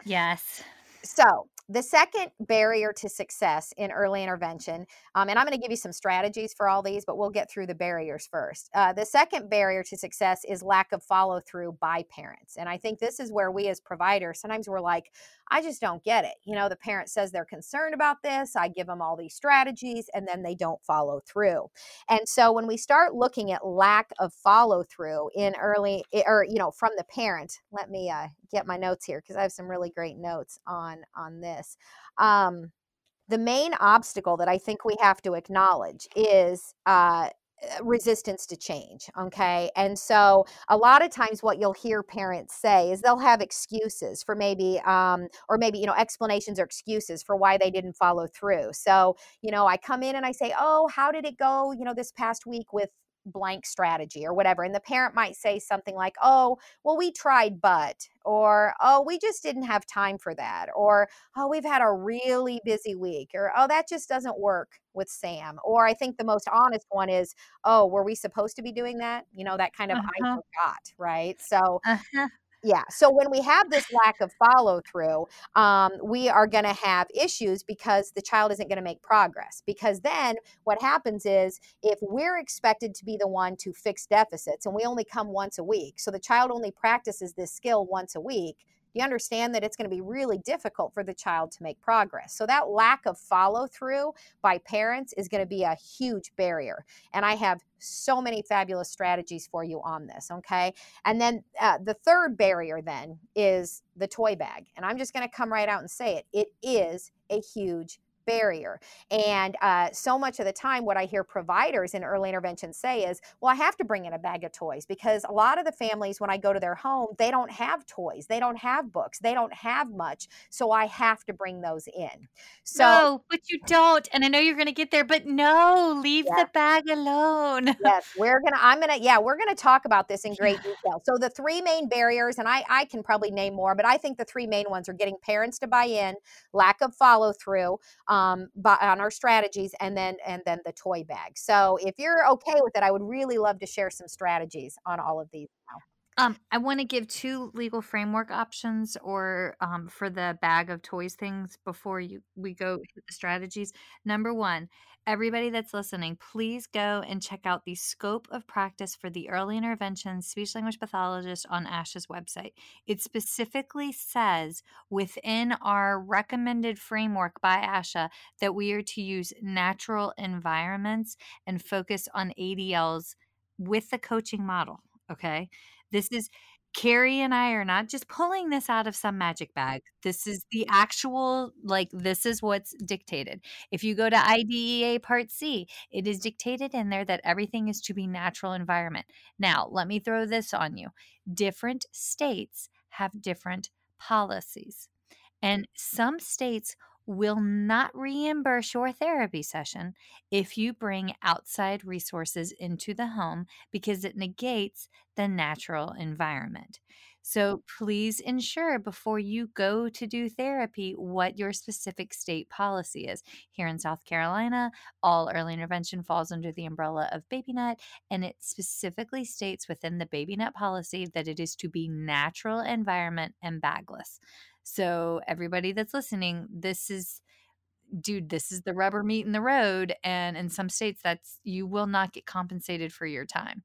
Yes. So the second barrier to success in early intervention, um, and I'm going to give you some strategies for all these, but we'll get through the barriers first. Uh, the second barrier to success is lack of follow through by parents. And I think this is where we as providers, sometimes we're like, I just don't get it. You know, the parent says they're concerned about this. I give them all these strategies and then they don't follow through. And so when we start looking at lack of follow through in early, or, you know, from the parent, let me uh, get my notes here because I have some really great notes on, on this. Um, the main obstacle that I think we have to acknowledge is uh, resistance to change. Okay. And so a lot of times what you'll hear parents say is they'll have excuses for maybe, um, or maybe, you know, explanations or excuses for why they didn't follow through. So, you know, I come in and I say, oh, how did it go, you know, this past week with blank strategy or whatever. And the parent might say something like, oh, well, we tried, but, or, oh, we just didn't have time for that. Or, oh, we've had a really busy week, or, oh, that just doesn't work with Sam. Or I think the most honest one is, oh, were we supposed to be doing that? You know, that kind of, uh-huh. I forgot. Right. So, uh-huh. Yeah. So when we have this lack of follow through, um, we are going to have issues because the child isn't going to make progress. Because then what happens is if we're expected to be the one to fix deficits and we only come once a week, so the child only practices this skill once a week, you understand that it's going to be really difficult for the child to make progress. So that lack of follow through by parents is going to be a huge barrier. And I have so many fabulous strategies for you on this, okay? And then uh, the third barrier then is the toy bag. And I'm just going to come right out and say it. It is a huge barrier. And uh, so much of the time what I hear providers in early intervention say is, well, I have to bring in a bag of toys because a lot of the families, when I go to their home, they don't have toys. They don't have books. They don't have much. So I have to bring those in. So, no, but you don't. And I know you're going to get there, but no, leave yeah. the bag alone. Yes, we're going to, I'm going to, yeah, we're going to talk about this in great detail. So the three main barriers, and I, I can probably name more, but I think the three main ones are getting parents to buy in, lack of follow through, Um, but on our strategies, and then and then the toy bag. So if you're okay with it, I would really love to share some strategies on all of these now. Um, I want to give two legal framework options or um, for the bag of toys things before you we go to the strategies. Number one, everybody that's listening, please go and check out the scope of practice for the early intervention speech language pathologist on ASHA's website. It specifically says within our recommended framework by ASHA that we are to use natural environments and focus on A D Ls with the coaching model, okay? This is, Carrie and I are not just pulling this out of some magic bag. This is the actual, like, this is what's dictated. If you go to IDEA Part C, it is dictated in there that everything is to be natural environment. Now, let me throw this on you. Different states have different policies, and some states will not reimburse your therapy session if you bring outside resources into the home because it negates the natural environment. So please ensure before you go to do therapy what your specific state policy is. Here in South Carolina, all early intervention falls under the umbrella of BabyNet, and it specifically states within the BabyNet policy that it is to be natural environment and bagless. So everybody that's listening, this is, dude, this is the rubber meeting the road. And in some states, that's, you will not get compensated for your time.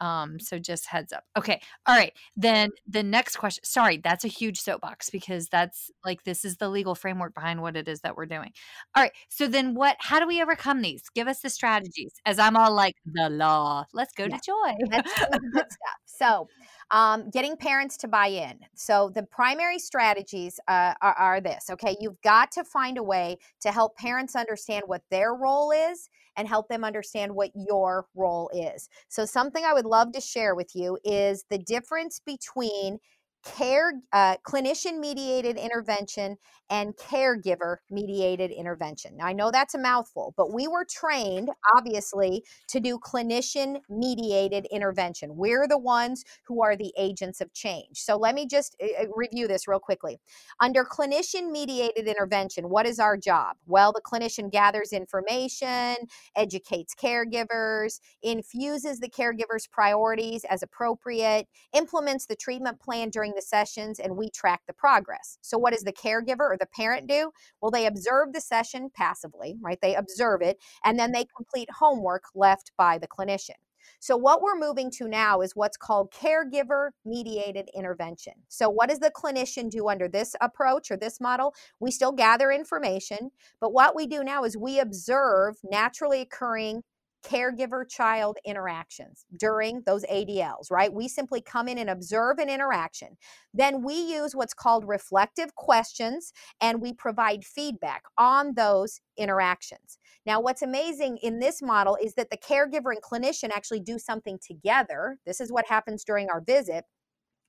Um, so just heads up. Okay. All right. Then the next question, sorry, that's a huge soapbox because that's like, this is the legal framework behind what it is that we're doing. All right. So then what, how do we overcome these? Give us the strategies as I'm all like the law, let's go yeah. to joy. That's good stuff. So, um, getting parents to buy in. So the primary strategies, uh, are, are this, okay. You've got to find a way to help parents understand what their role is and help them understand what your role is. So something I would love to share with you is the difference between care, uh, clinician-mediated intervention and caregiver-mediated intervention. Now, I know that's a mouthful, but we were trained, obviously, to do clinician-mediated intervention. We're the ones who are the agents of change. So let me just uh, review this real quickly. Under clinician-mediated intervention, what is our job? Well, the clinician gathers information, educates caregivers, infuses the caregiver's priorities as appropriate, implements the treatment plan during the sessions, and we track the progress. So what does the caregiver or the parent do? Well, they observe the session passively, right? They observe it, and then they complete homework left by the clinician. So what we're moving to now is what's called caregiver-mediated intervention. So what does the clinician do under this approach or this model? We still gather information, but what we do now is we observe naturally occurring caregiver-child interactions during those A D Ls, right? We simply come in and observe an interaction. Then we use what's called reflective questions, and we provide feedback on those interactions. Now, what's amazing in this model is that the caregiver and clinician actually do something together. This is what happens during our visit.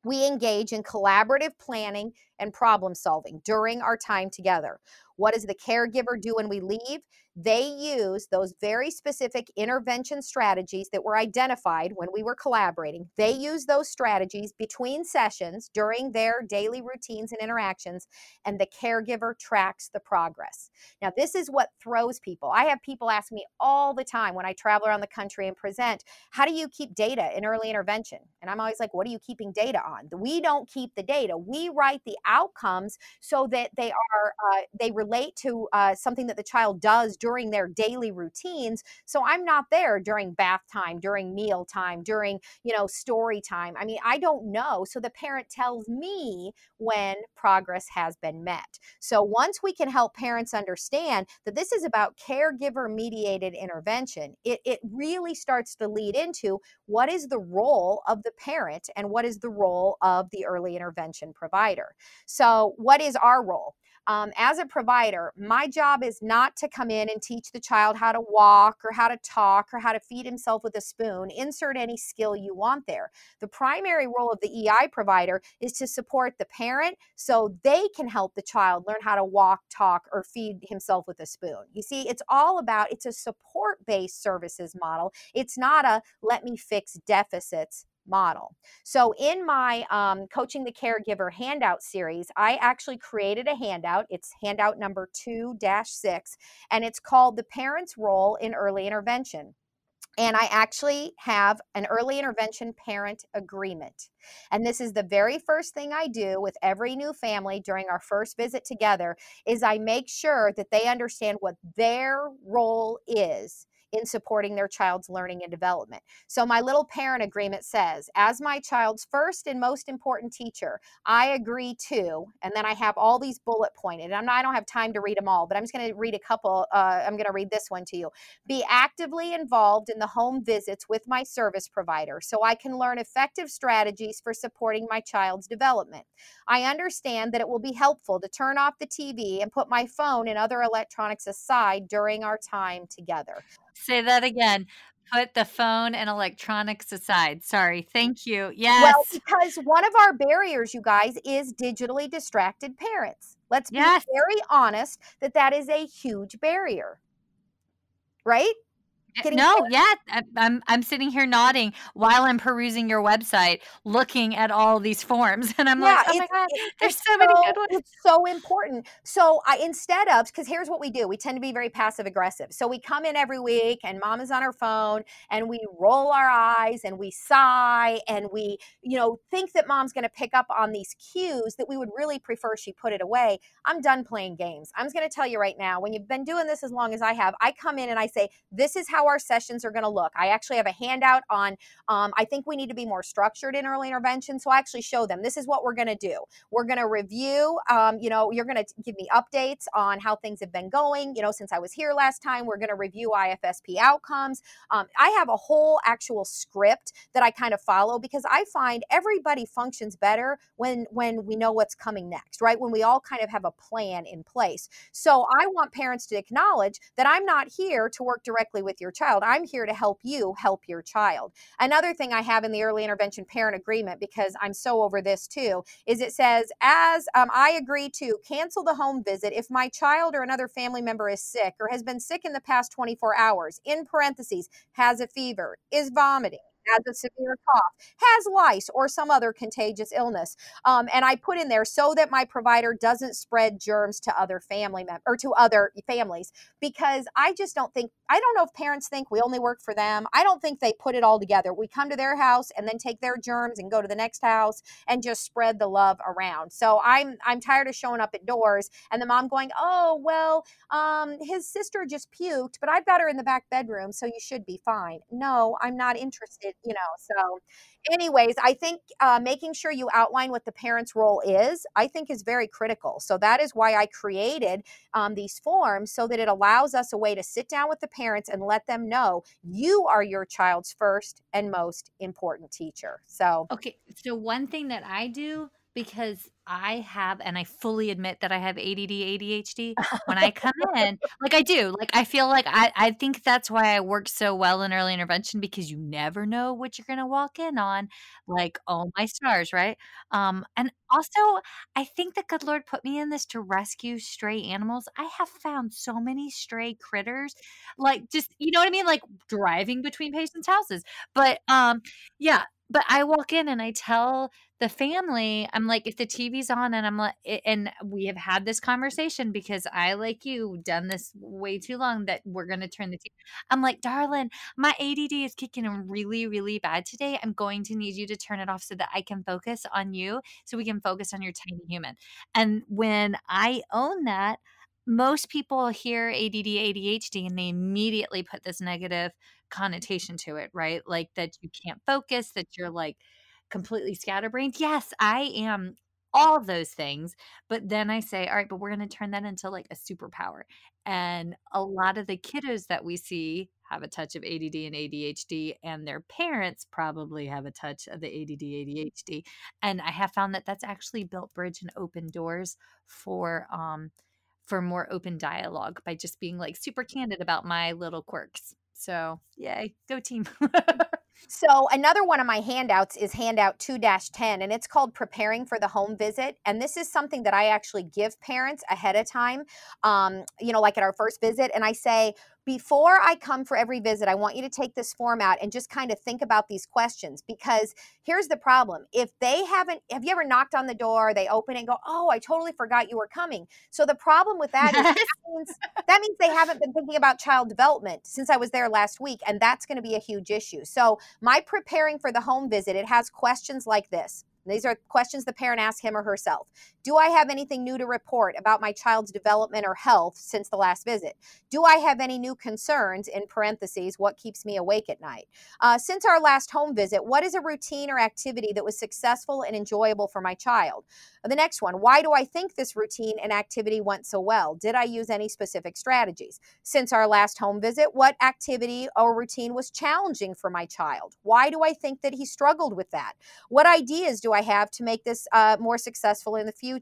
We engage in collaborative planning and problem solving during our time together. What does the caregiver do when we leave? They use those very specific intervention strategies that were identified when we were collaborating. They use those strategies between sessions during their daily routines and interactions, and the caregiver tracks the progress. Now, this is what throws people. I have people ask me all the time when I travel around the country and present, how do you keep data in early intervention? And I'm always like, what are you keeping data on? We don't keep the data. We write the outcomes so that they are, uh, they relate relate to uh, something that the child does during their daily routines. So I'm not there during bath time, during meal time, during, you know, story time. I mean, I don't know. So the parent tells me when progress has been met. So once we can help parents understand that this is about caregiver-mediated intervention, it, it really starts to lead into what is the role of the parent and what is the role of the early intervention provider. So what is our role? Um, as a provider, my job is not to come in and teach the child how to walk or how to talk or how to feed himself with a spoon. Insert any skill you want there. The primary role of the E I provider is to support the parent so they can help the child learn how to walk, talk, or feed himself with a spoon. You see, it's all about, it's a support-based services model. It's not a let me fix deficits model. So in my um, Coaching the Caregiver handout series, I actually created a handout. It's handout number two dash six, and it's called The Parent's Role in Early Intervention. And I actually have an early intervention parent agreement. And this is the very first thing I do with every new family during our first visit together, is I make sure that they understand what their role is in supporting their child's learning and development. So my little parent agreement says, as my child's first and most important teacher, I agree to, and then I have all these bullet pointed. I'm not, I don't have time to read them all, but I'm just gonna read a couple, uh, I'm gonna read this one to you. Be actively involved in the home visits with my service provider so I can learn effective strategies for supporting my child's development. I understand that it will be helpful to turn off the T V and put my phone and other electronics aside during our time together. Say that again. Put the phone and electronics aside. Sorry. Thank you. Yes. Well, because one of our barriers, you guys, is digitally distracted parents. Let's be yes. very honest that that is a huge barrier, right? Getting no, started. yeah. I'm, I'm sitting here nodding while I'm perusing your website, looking at all these forms. And I'm yeah, like, oh my God, there's so many good ones. It's so important. So I, instead of, because here's what we do. We tend to be very passive aggressive. So we come in every week and mom is on her phone and we roll our eyes and we sigh and we, you know, think that mom's going to pick up on these cues that we would really prefer she put it away. I'm done playing games. I'm just going to tell you right now, when you've been doing this as long as I have, I come in and I say, this is how our sessions are going to look. I actually have a handout on, um, I think we need to be more structured in early intervention. So I actually show them, this is what we're going to do. We're going to review, um, you know, you're going to give me updates on how things have been going, you know, since I was here last time. We're going to review I F S P outcomes. Um, I have a whole actual script that I kind of follow because I find everybody functions better when, when we know what's coming next, right? When we all kind of have a plan in place. So I want parents to acknowledge that I'm not here to work directly with your child. I'm here to help you help your child. Another thing I have in the early intervention parent agreement, because I'm so over this too, is it says, as um, I agree to cancel the home visit if my child or another family member is sick or has been sick in the past twenty-four hours, in parentheses, has a fever, is vomiting, has a severe cough, has lice or some other contagious illness. Um, and I put in there so that my provider doesn't spread germs to other family members or to other families, because I just don't think, I don't know if parents think we only work for them. I don't think they put it all together. We come to their house and then take their germs and go to the next house and just spread the love around. So I'm, I'm tired of showing up at doors and the mom going, oh, well, um, his sister just puked, but I've got her in the back bedroom, so you should be fine. No, I'm not interested. You know, so anyways, I think uh, making sure you outline what the parent's role is, I think is very critical. So that is why I created um, these forms, so that it allows us a way to sit down with the parents and let them know you are your child's first and most important teacher. So, okay. So one thing that I do, because I have, and I fully admit that I have A D D, A D H D when I come in, like I do, like, I feel like I, I think that's why I work so well in early intervention, because you never know what you're going to walk in on. Like, oh my stars. Right. Um, and also I think the good Lord put me in this to rescue stray animals. I have found so many stray critters, like, just, you know what I mean? Like driving between patients' houses, but, um, yeah. But I walk in and I tell the family, I'm like, if the T V's on, and I'm like, and we have had this conversation because I, like you, done this way too long, that we're going to turn the T V. I'm like, darling, my A D D is kicking in really, really bad today. I'm going to need you to turn it off so that I can focus on you, so we can focus on your tiny human. And when I own that, most people hear A D D, A D H D, and they immediately put this negative connotation to it, right? Like that you can't focus, that you're like completely scatterbrained. Yes, I am all of those things. But then I say, all right, but we're going to turn that into like a superpower. And a lot of the kiddos that we see have a touch of A D D and A D H D, and their parents probably have a touch of the A D D, A D H D. And I have found that that's actually built bridge and open doors for, um, for more open dialogue by just being like super candid about my little quirks. So yay, go team. So another one of my handouts is handout two dash ten, and it's called Preparing for the Home Visit. And this is something that I actually give parents ahead of time, um, you know, like at our first visit. And I say, before I come for every visit, I want you to take this form out and just kind of think about these questions, because here's the problem. If they haven't, have you ever knocked on the door, they open and go, oh, I totally forgot you were coming. So the problem with that is that, means, that means they haven't been thinking about child development since I was there last week. And that's going to be a huge issue. So my Preparing for the Home Visit, it has questions like this. These are questions the parent asks him or herself. Do I have anything new to report about my child's development or health since the last visit? Do I have any new concerns, in parentheses, what keeps me awake at night? Uh, since our last home visit, what is a routine or activity that was successful and enjoyable for my child? The next one, why do I think this routine and activity went so well? Did I use any specific strategies? Since our last home visit, what activity or routine was challenging for my child? Why do I think that he struggled with that? What ideas do I have to make this uh, more successful in the future?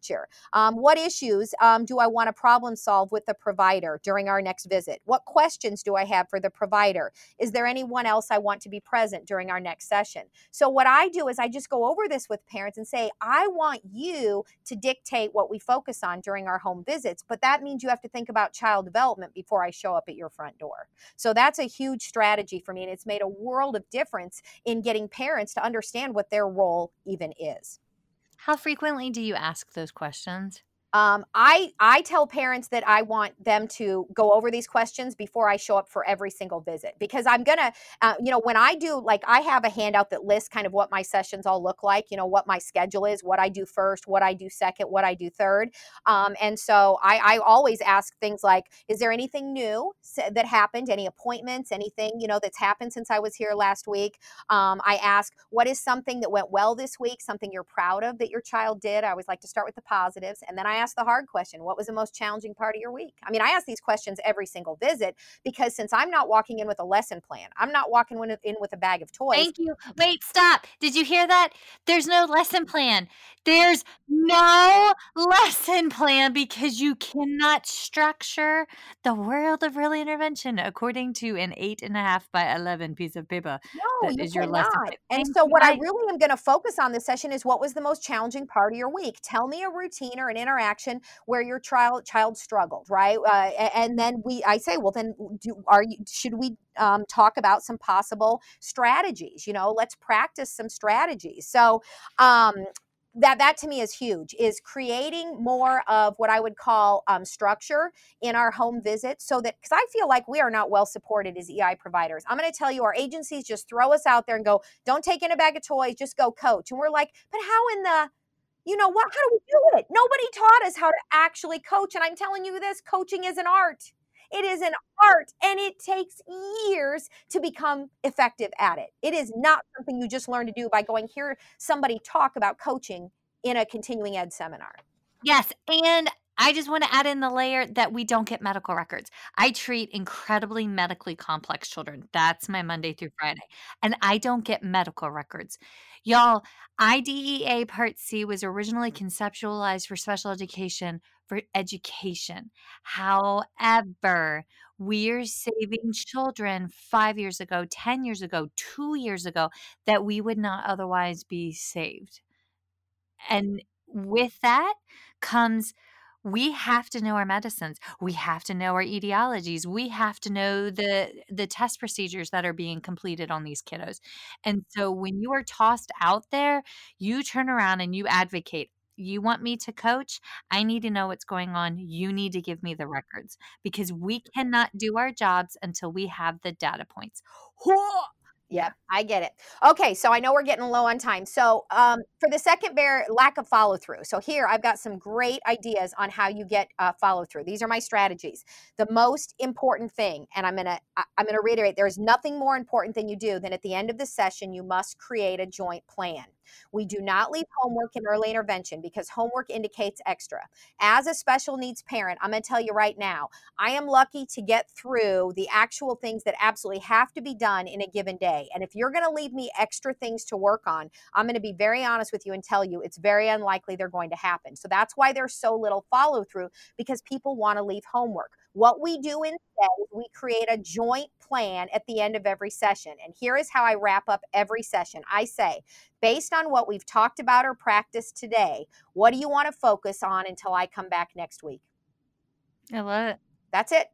Um, what issues um, do I want to problem solve with the provider during our next visit? What questions do I have for the provider? Is there anyone else I want to be present during our next session? So what I do is I just go over this with parents and say, I want you to dictate what we focus on during our home visits, but that means you have to think about child development before I show up at your front door. So that's a huge strategy for me, and it's made a world of difference in getting parents to understand what their role even is. is. How frequently do you ask those questions? Um, I, I tell parents that I want them to go over these questions before I show up for every single visit, because I'm going to, uh, you know, when I do, like I have a handout that lists kind of what my sessions all look like, you know, what my schedule is, what I do first, what I do second, what I do third. Um, and so I, I always ask things like, is there anything new that happened, any appointments, anything, you know, that's happened since I was here last week? Um, I ask, what is something that went well this week, something you're proud of that your child did? I always like to start with the positives. And then I ask the hard question. What was the most challenging part of your week? I mean, I ask these questions every single visit, because since I'm not walking in with a lesson plan, I'm not walking in with a bag of toys. Thank you. Wait, stop. Did you hear that? There's no lesson plan. There's no lesson plan, because you cannot structure the world of early intervention according to an eight and a half by eleven piece of paper. No, that you is your lesson plan. And so what I really am going to focus on this session is, what was the most challenging part of your week? Tell me a routine or an interaction action where your child child struggled, right? Uh, and then we, I say, well, then do, are you, should we um, talk about some possible strategies? You know, let's practice some strategies. So um, that that to me is huge, is creating more of what I would call um, structure in our home visit, so that, because I feel like we are not well supported as E I providers. I'm going to tell you, our agencies just throw us out there and go, don't take in a bag of toys, just go coach. And we're like, but how in the You know what? How do we do it? Nobody taught us how to actually coach. And I'm telling you this, coaching is an art. It is an art, and it takes years to become effective at it. It is not something you just learn to do by going, hear somebody talk about coaching in a continuing ed seminar. Yes. And I just want to add in the layer that we don't get medical records. I treat incredibly medically complex children. That's my Monday through Friday. And I don't get medical records. Y'all, I D E A Part C was originally conceptualized for special education for education. However, we're saving children five years ago, ten years ago, two years ago that we would not otherwise be saved. And with that comes... we have to know our medicines. We have to know our etiologies. We have to know the the test procedures that are being completed on these kiddos. And so when you are tossed out there, you turn around and you advocate. You want me to coach? I need to know what's going on. You need to give me the records, because we cannot do our jobs until we have the data points. Yeah, I get it. Okay, so I know we're getting low on time. So um, for the second bear, lack of follow through. So here I've got some great ideas on how you get uh, follow through. These are my strategies. The most important thing, and I'm gonna I'm gonna reiterate, there is nothing more important than you do than at the end of the session, you must create a joint plan. We do not leave homework in early intervention because homework indicates extra. As a special needs parent, I'm going to tell you right now, I am lucky to get through the actual things that absolutely have to be done in a given day. And if you're going to leave me extra things to work on, I'm going to be very honest with you and tell you it's very unlikely they're going to happen. So that's why there's so little follow through, because people want to leave homework. What we do instead is we create a joint plan at the end of every session. And here is how I wrap up every session. I say, based on what we've talked about or practiced today, what do you want to focus on until I come back next week? I love it. That's it.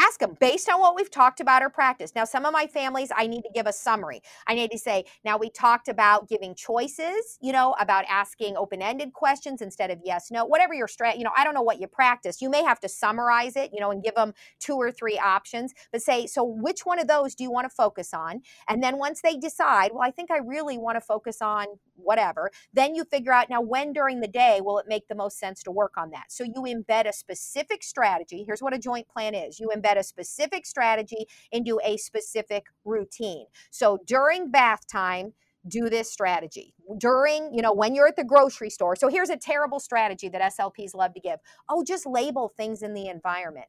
I ask them based on what we've talked about or practiced. Now, some of my families, I need to give a summary. I need to say, now we talked about giving choices, you know, about asking open-ended questions instead of yes, no, whatever your strategy, you know, I don't know what you practice. You may have to summarize it, you know, and give them two or three options, but say, so which one of those do you want to focus on? And then once they decide, well, I think I really want to focus on whatever, then you figure out now when during the day will it make the most sense to work on that. So you embed a specific strategy. Here's what a joint plan is. You embed a specific strategy into a specific routine. So during bath time, do this strategy. During, you know, when you're at the grocery store. So here's a terrible strategy that S L Ps love to give. Oh, just label things in the environment.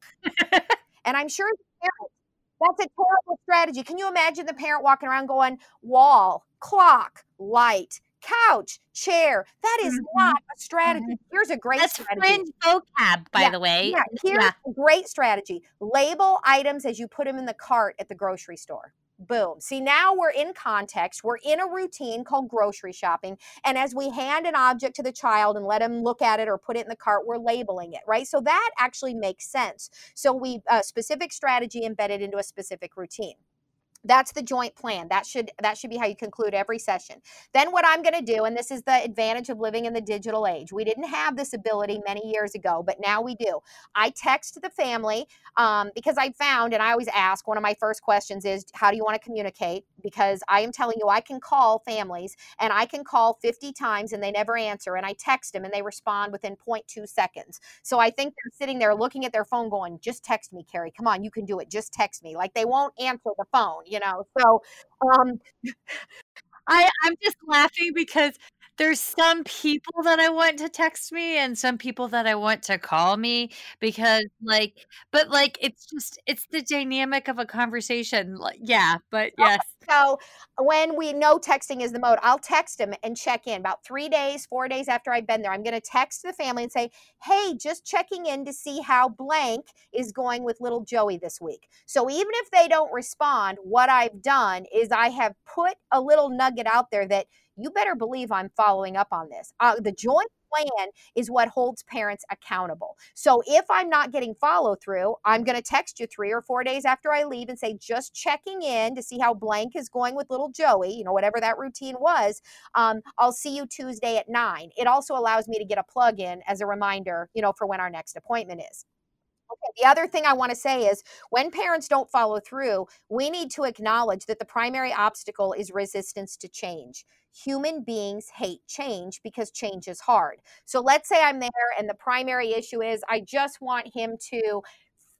And I'm sure that's a terrible strategy. Can you imagine the parent walking around going, wall, clock, light, couch, chair? That is mm-hmm. not a strategy. Here's a great That's strategy. That's fringe vocab, by yeah, the way. Yeah, here's yeah. a great strategy. Label items as you put them in the cart at the grocery store. Boom. See, now we're in context. We're in a routine called grocery shopping. And as we hand an object to the child and let them look at it or put it in the cart, we're labeling it, right? So that actually makes sense. So we uh, specific strategy embedded into a specific routine. That's the joint plan. That should that should be how you conclude every session. Then what I'm going to do, and this is the advantage of living in the digital age. We didn't have this ability many years ago, but now we do. I text the family um, because I found, and I always ask, one of my first questions is, how do you want to communicate? Because I am telling you, I can call families, and I can call fifty times, and they never answer. And I text them, and they respond within zero point two seconds. So I think they're sitting there looking at their phone going, just text me, Carrie. Come on, you can do it. Just text me. Like, they won't answer the phone. You know, so um, I, I'm just laughing because there's some people that I want to text me and some people that I want to call me because like, but like, it's just, it's the dynamic of a conversation. Like, yeah, but yes. So when we know texting is the mode, I'll text them and check in about three days, four days after I've been there. I'm going to text the family and say, hey, just checking in to see how blank is going with little Joey this week. So even if they don't respond, what I've done is I have put a little nugget out there that you better believe I'm following up on this. Uh, the joint plan is what holds parents accountable. So if I'm not getting follow through, I'm going to text you three or four days after I leave and say, just checking in to see how blank is going with little Joey, you know, whatever that routine was. Um, I'll see you Tuesday at nine. It also allows me to get a plug in as a reminder, you know, for when our next appointment is. Okay, the other thing I want to say is when parents don't follow through, we need to acknowledge that the primary obstacle is resistance to change. Human beings hate change because change is hard. So let's say I'm there and the primary issue is I just want him to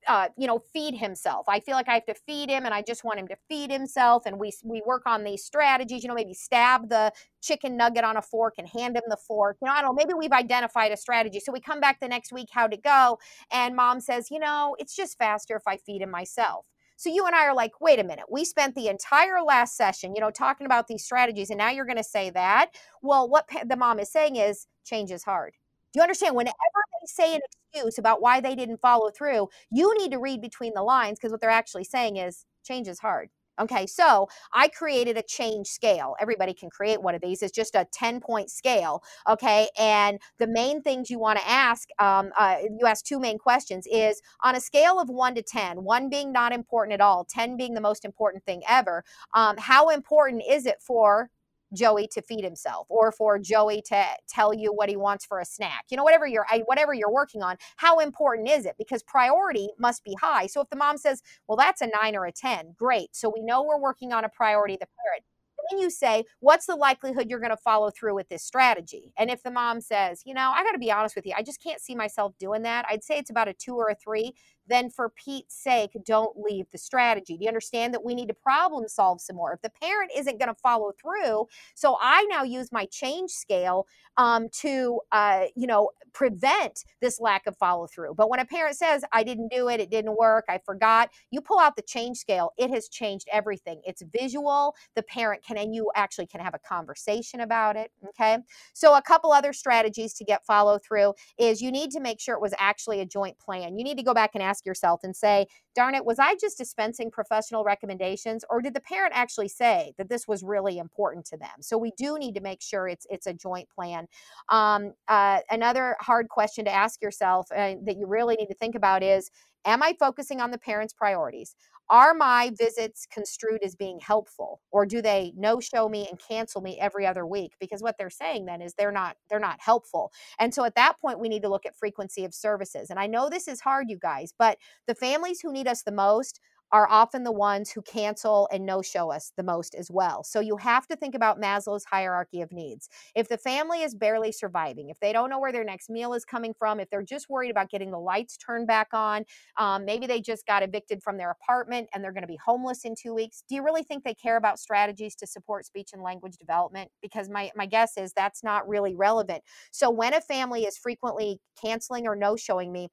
Uh, you know, feed himself. I feel like I have to feed him and I just want him to feed himself. And we we work on these strategies, you know, maybe stab the chicken nugget on a fork and hand him the fork. You know, I don't know, maybe we've identified a strategy. So we come back the next week, how'd it go? And mom says, you know, it's just faster if I feed him myself. So you and I are like, wait a minute, we spent the entire last session, you know, talking about these strategies. And now you're going to say that. Well, what pa- the mom is saying is change is hard. Do you understand? Whenever they say an excuse about why they didn't follow through, you need to read between the lines because what they're actually saying is change is hard. Okay, so I created a change scale. Everybody can create one of these. It's just a ten-point scale, okay? And the main things you want to ask, um, uh, you ask two main questions, is on a scale of one to ten, one being not important at all, ten being the most important thing ever, um, how important is it for Joey to feed himself, or for Joey to tell you what he wants for a snack. You know, whatever you're, whatever you're working on, how important is it? Because priority must be high. So if the mom says, well, that's a nine or a ten, great. So we know we're working on a priority of the parent. Then you say, what's the likelihood you're going to follow through with this strategy? And if the mom says, you know, I got to be honest with you, I just can't see myself doing that, I'd say it's about a two or a three, then for Pete's sake, don't leave the strategy. Do you understand that we need to problem solve some more? If the parent isn't going to follow through, so I now use my change scale um, to, uh, you know, prevent this lack of follow through. But when a parent says, I didn't do it, it didn't work, I forgot, you pull out the change scale, it has changed everything. It's visual, the parent can, and you actually can have a conversation about it, okay? So a couple other strategies to get follow through is you need to make sure it was actually a joint plan. You need to go back and ask yourself and say, darn it, was I just dispensing professional recommendations, or did the parent actually say that this was really important to them? So we do need to make sure it's it's a joint plan. Um, uh, another hard question to ask yourself uh, that you really need to think about is, am I focusing on the parent's priorities? Are my visits construed as being helpful, or do they no-show me and cancel me every other week? Because what they're saying then is they're not they're not helpful. And so at that point, we need to look at frequency of services. And I know this is hard, you guys, but the families who need us the most are often the ones who cancel and no-show us the most as well. So you have to think about Maslow's hierarchy of needs. If the family is barely surviving, if they don't know where their next meal is coming from, if they're just worried about getting the lights turned back on, um, maybe they just got evicted from their apartment and they're gonna be homeless in two weeks, do you really think they care about strategies to support speech and language development? Because my, my guess is that's not really relevant. So when a family is frequently canceling or no-showing me,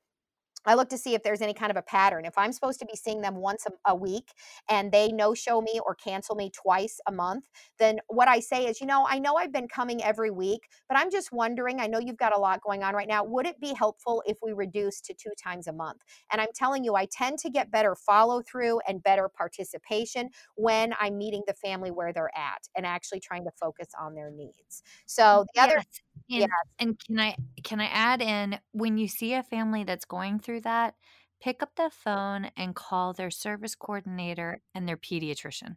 I look to see if there's any kind of a pattern. If I'm supposed to be seeing them once a, a week and they no-show me or cancel me twice a month, then what I say is, you know, I know I've been coming every week, but I'm just wondering, I know you've got a lot going on right now, would it be helpful if we reduced to two times a month? And I'm telling you, I tend to get better follow-through and better participation when I'm meeting the family where they're at and actually trying to focus on their needs. So the other... Yes. And, yes. and can I can I add in, when you see a family that's going through that, pick up the phone and call their service coordinator and their pediatrician,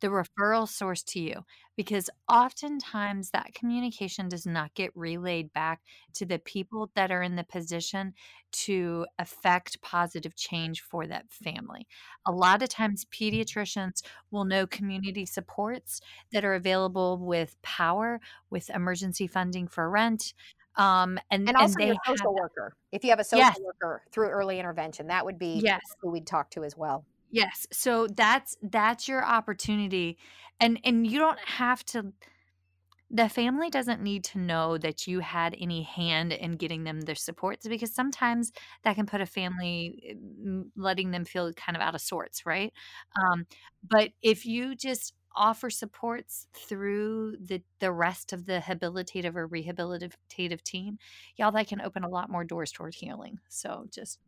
the referral source to you, because oftentimes that communication does not get relayed back to the people that are in the position to affect positive change for that family. A lot of times pediatricians will know community supports that are available with P O W E R, with emergency funding for rent, Um, and, and also and they your social have, worker. If you have a social yes. worker through early intervention, that would be yes. who we'd talk to as well. Yes. So that's that's your opportunity. And and you don't have to, the family doesn't need to know that you had any hand in getting them their supports, because sometimes that can put a family, letting them feel kind of out of sorts, right? Um, but if you just offer supports through the, the rest of the habilitative or rehabilitative team, y'all, that can open a lot more doors toward healing. So just.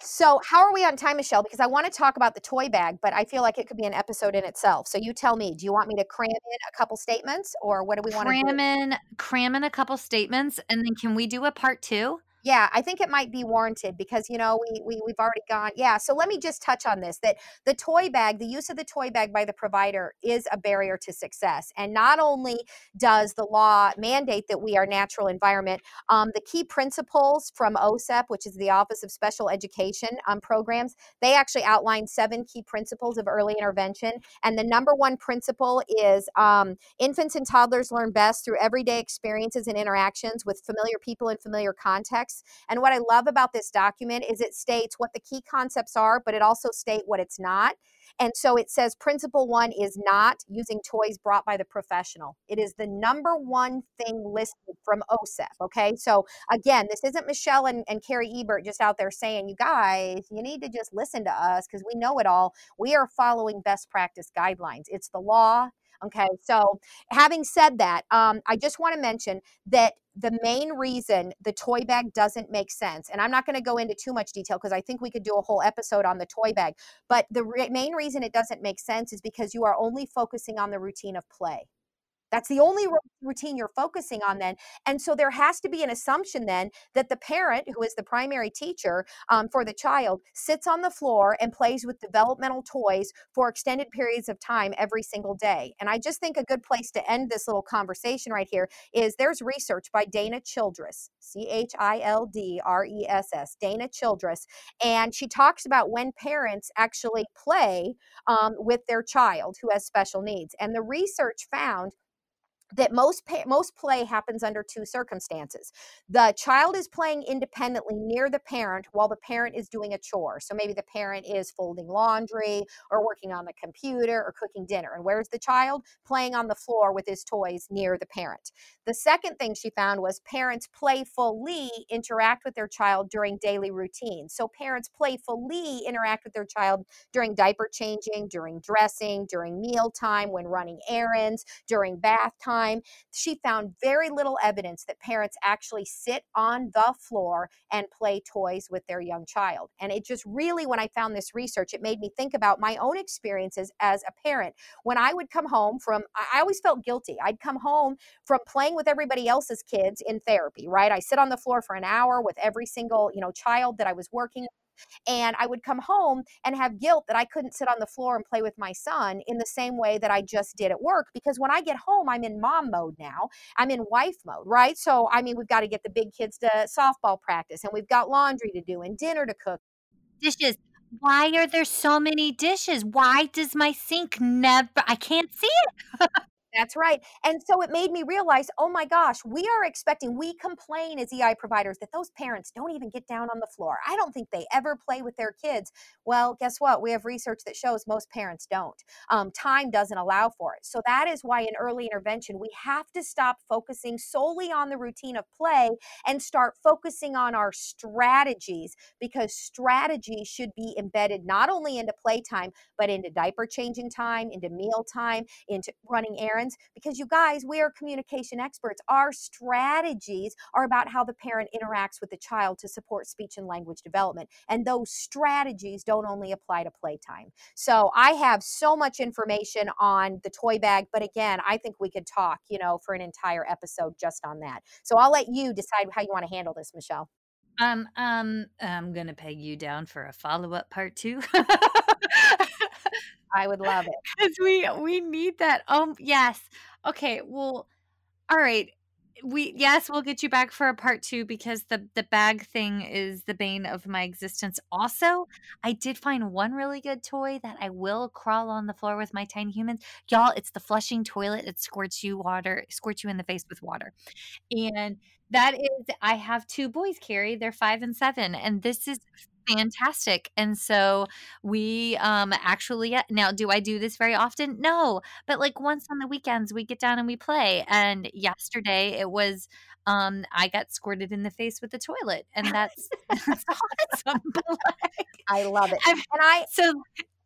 So how are we on time, Michelle? Because I want to talk about the toy bag, but I feel like it could be an episode in itself. So you tell me, do you want me to cram in a couple statements, or what do we want cram to do? In, cram in a couple statements, and then can we do a part two? Yeah, I think it might be warranted because, you know, we, we, we've already gone. Yeah, so let me just touch on this, that the toy bag, the use of the toy bag by the provider is a barrier to success. And not only does the law mandate that we are natural environment, um, the key principles from O S E P, which is the Office of Special Education um, Programs, they actually outline seven key principles of early intervention. And the number one principle is um, infants and toddlers learn best through everyday experiences and interactions with familiar people in familiar contexts. And what I love about this document is it states what the key concepts are, but it also states what it's not. And so it says principle one is not using toys brought by the professional. It is the number one thing listed from O S E P, okay? So again, this isn't Michelle and, and Carrie Ebert just out there saying, you guys, you need to just listen to us because we know it all. We are following best practice guidelines. It's the law. Okay, so having said that, um, I just want to mention that the main reason the toy bag doesn't make sense, and I'm not going to go into too much detail because I think we could do a whole episode on the toy bag, but the re- main reason it doesn't make sense is because you are only focusing on the routine of play. That's the only routine you're focusing on then. And so there has to be an assumption then that the parent, who is the primary teacher um, for the child, sits on the floor and plays with developmental toys for extended periods of time every single day. And I just think a good place to end this little conversation right here is there's research by Dana Childress, C H I L D R E S S, Dana Childress. And she talks about when parents actually play um, with their child who has special needs. And the research found that most most play happens under two circumstances. The child is playing independently near the parent while the parent is doing a chore. So maybe the parent is folding laundry or working on the computer or cooking dinner. And where's the child? Playing on the floor with his toys near the parent. The second thing she found was parents playfully interact with their child during daily routines. So parents playfully interact with their child during diaper changing, during dressing, during mealtime, when running errands, during bath time. She found very little evidence that parents actually sit on the floor and play toys with their young child. And it just really, when I found this research, it made me think about my own experiences as a parent. When I would come home from, I always felt guilty. I'd come home from playing with everybody else's kids in therapy, right? I sit on the floor for an hour with every single, you know, child that I was working with. And I would come home and have guilt that I couldn't sit on the floor and play with my son in the same way that I just did at work. Because when I get home, I'm in mom mode now. I'm in wife mode, right? So, I mean, we've got to get the big kids to softball practice, and we've got laundry to do and dinner to cook. Dishes. Why are there so many dishes? Why does my sink never, I can't see it. That's right. And so it made me realize, oh my gosh, we are expecting, we complain as E I providers that those parents don't even get down on the floor. I don't think they ever play with their kids. Well, guess what? We have research that shows most parents don't. Um, time doesn't allow for it. So that is why in early intervention, we have to stop focusing solely on the routine of play and start focusing on our strategies, because strategies should be embedded not only into playtime, but into diaper changing time, into meal time, into running errands. Because you guys, we are communication experts. Our strategies are about how the parent interacts with the child to support speech and language development. And those strategies don't only apply to playtime. So I have so much information on the toy bag, but again, I think we could talk, you know, for an entire episode just on that. So I'll let you decide how you want to handle this, Michelle. Um, um, I'm going to peg you down for a follow-up part two. I would love it. Because we we need that. Oh, yes. Okay. Well, all right. We yes, we'll get you back for a part two, because the the bag thing is the bane of my existence. Also, I did find one really good toy that I will crawl on the floor with my tiny humans. Y'all, it's the flushing toilet that squirts you water, squirts you in the face with water. And that is, I have two boys, Carrie. They're five and seven. And this is fantastic. And so we um, actually, now do I do this very often? No, but like once on the weekends we get down and we play. And yesterday it was, um, I got squirted in the face with the toilet, and that's, that's awesome. Like, I love it. And I, so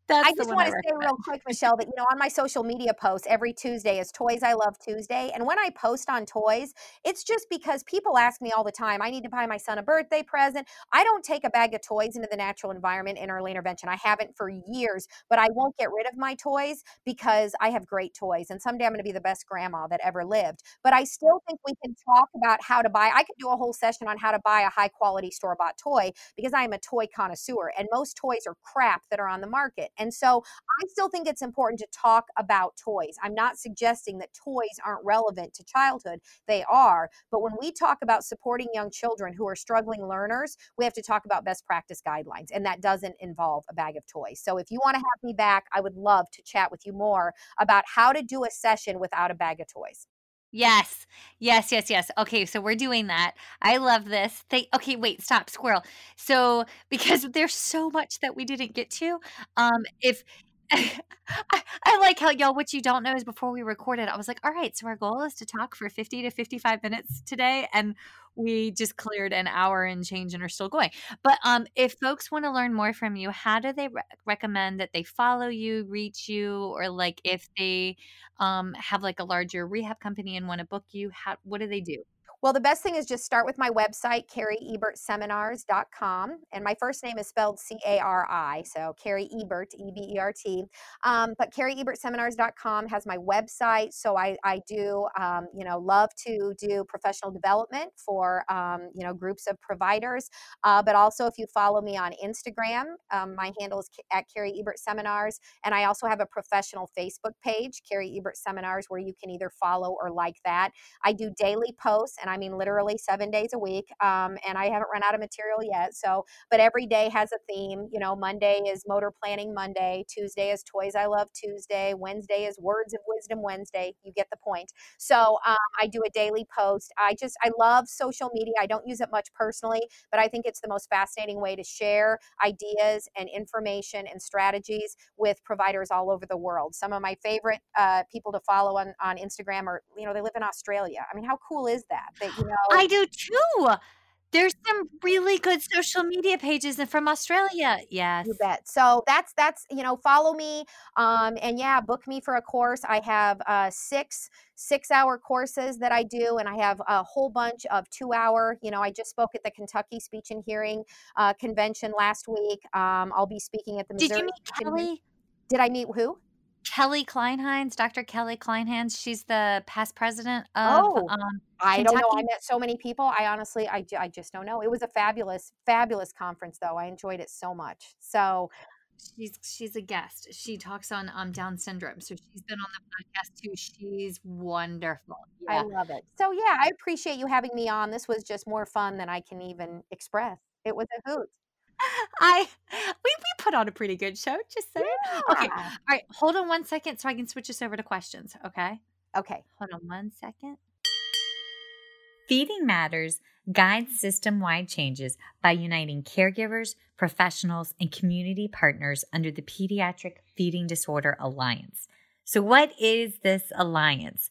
That's I just want to say real quick, Michelle, that, you know, on my social media posts, every Tuesday is Toys I Love Tuesday. And when I post on toys, it's just because people ask me all the time, I need to buy my son a birthday present. I don't take a bag of toys into the natural environment in early intervention. I haven't for years, but I won't get rid of my toys because I have great toys. And someday I'm going to be the best grandma that ever lived. But I still think we can talk about how to buy. I could do a whole session on how to buy a high quality store-bought toy, because I am a toy connoisseur, and most toys are crap that are on the market. And so I still think it's important to talk about toys. I'm not suggesting that toys aren't relevant to childhood. They are. But when we talk about supporting young children who are struggling learners, we have to talk about best practice guidelines. And that doesn't involve a bag of toys. So if you want to have me back, I would love to chat with you more about how to do a session without a bag of toys. Yes, yes, yes, yes. Okay, so we're doing that. I love this. They, okay, wait, stop, squirrel. So because there's so much that we didn't get to, um, if I, I like how y'all, what you don't know is before we recorded, I was like, all right, so our goal is to talk for fifty to fifty-five minutes today. And we just cleared an hour and change and are still going. But um, if folks want to learn more from you, how do they re- recommend that they follow you, reach you, or like if they um, have like a larger rehab company and want to book you, how, what do they do? Well, the best thing is just start with my website, Carrie Ebert Seminars dot com. And my first name is spelled C A R I, so Carrie Ebert, E B E R T. Um, but Carrie Ebert Seminars dot com has my website. So I, I do, um, you know, love to do professional development for, um, you know, groups of providers. Uh, but also if you follow me on Instagram, um, my handle is at Carrie Ebert Seminars. And I also have a professional Facebook page, Carrie Ebert Seminars, where you can either follow or like that. I do daily posts, and I mean literally seven days a week, um, and I haven't run out of material yet. So, but every day has a theme. You know, Monday is Motor Planning Monday, Tuesday is Toys I Love Tuesday, Wednesday is Words of Wisdom Wednesday. You get the point. So um, I do a daily post. I just, I love social media. I don't use it much personally, but I think it's the most fascinating way to share ideas and information and strategies with providers all over the world. Some of my favorite uh, people to follow on, on Instagram are, you know, they live in Australia. I mean, how cool is that? That, you know, I do too. There's some really good social media pages and from Australia. Yes. You bet. So that's, that's, you know, follow me. Um, and yeah, book me for a course. I have uh, six six hour courses that I do. And I have a whole bunch of two hour, you know, I just spoke at the Kentucky Speech and Hearing uh, Convention last week. Um, I'll be speaking at the Missouri. Did you meet Kelly? Did I meet who? Kelly Kleinheinz, Doctor Kelly Kleinheinz. She's the past president of oh, um, I don't know. I met so many people. I honestly, I, I just don't know. It was a fabulous, fabulous conference though. I enjoyed it so much. So she's, she's a guest. She talks on um, Down syndrome. So she's been on the podcast too. She's wonderful. Yeah. I love it. So yeah, I appreciate you having me on. This was just more fun than I can even express. It was a hoot. I we, we put on a pretty good show, just saying. Yeah. Okay. All right. Hold on one second so I can switch us over to questions. Okay. Okay. Hold on one second. Feeding Matters guides system-wide changes by uniting caregivers, professionals, and community partners under the Pediatric Feeding Disorder Alliance. So what is this alliance?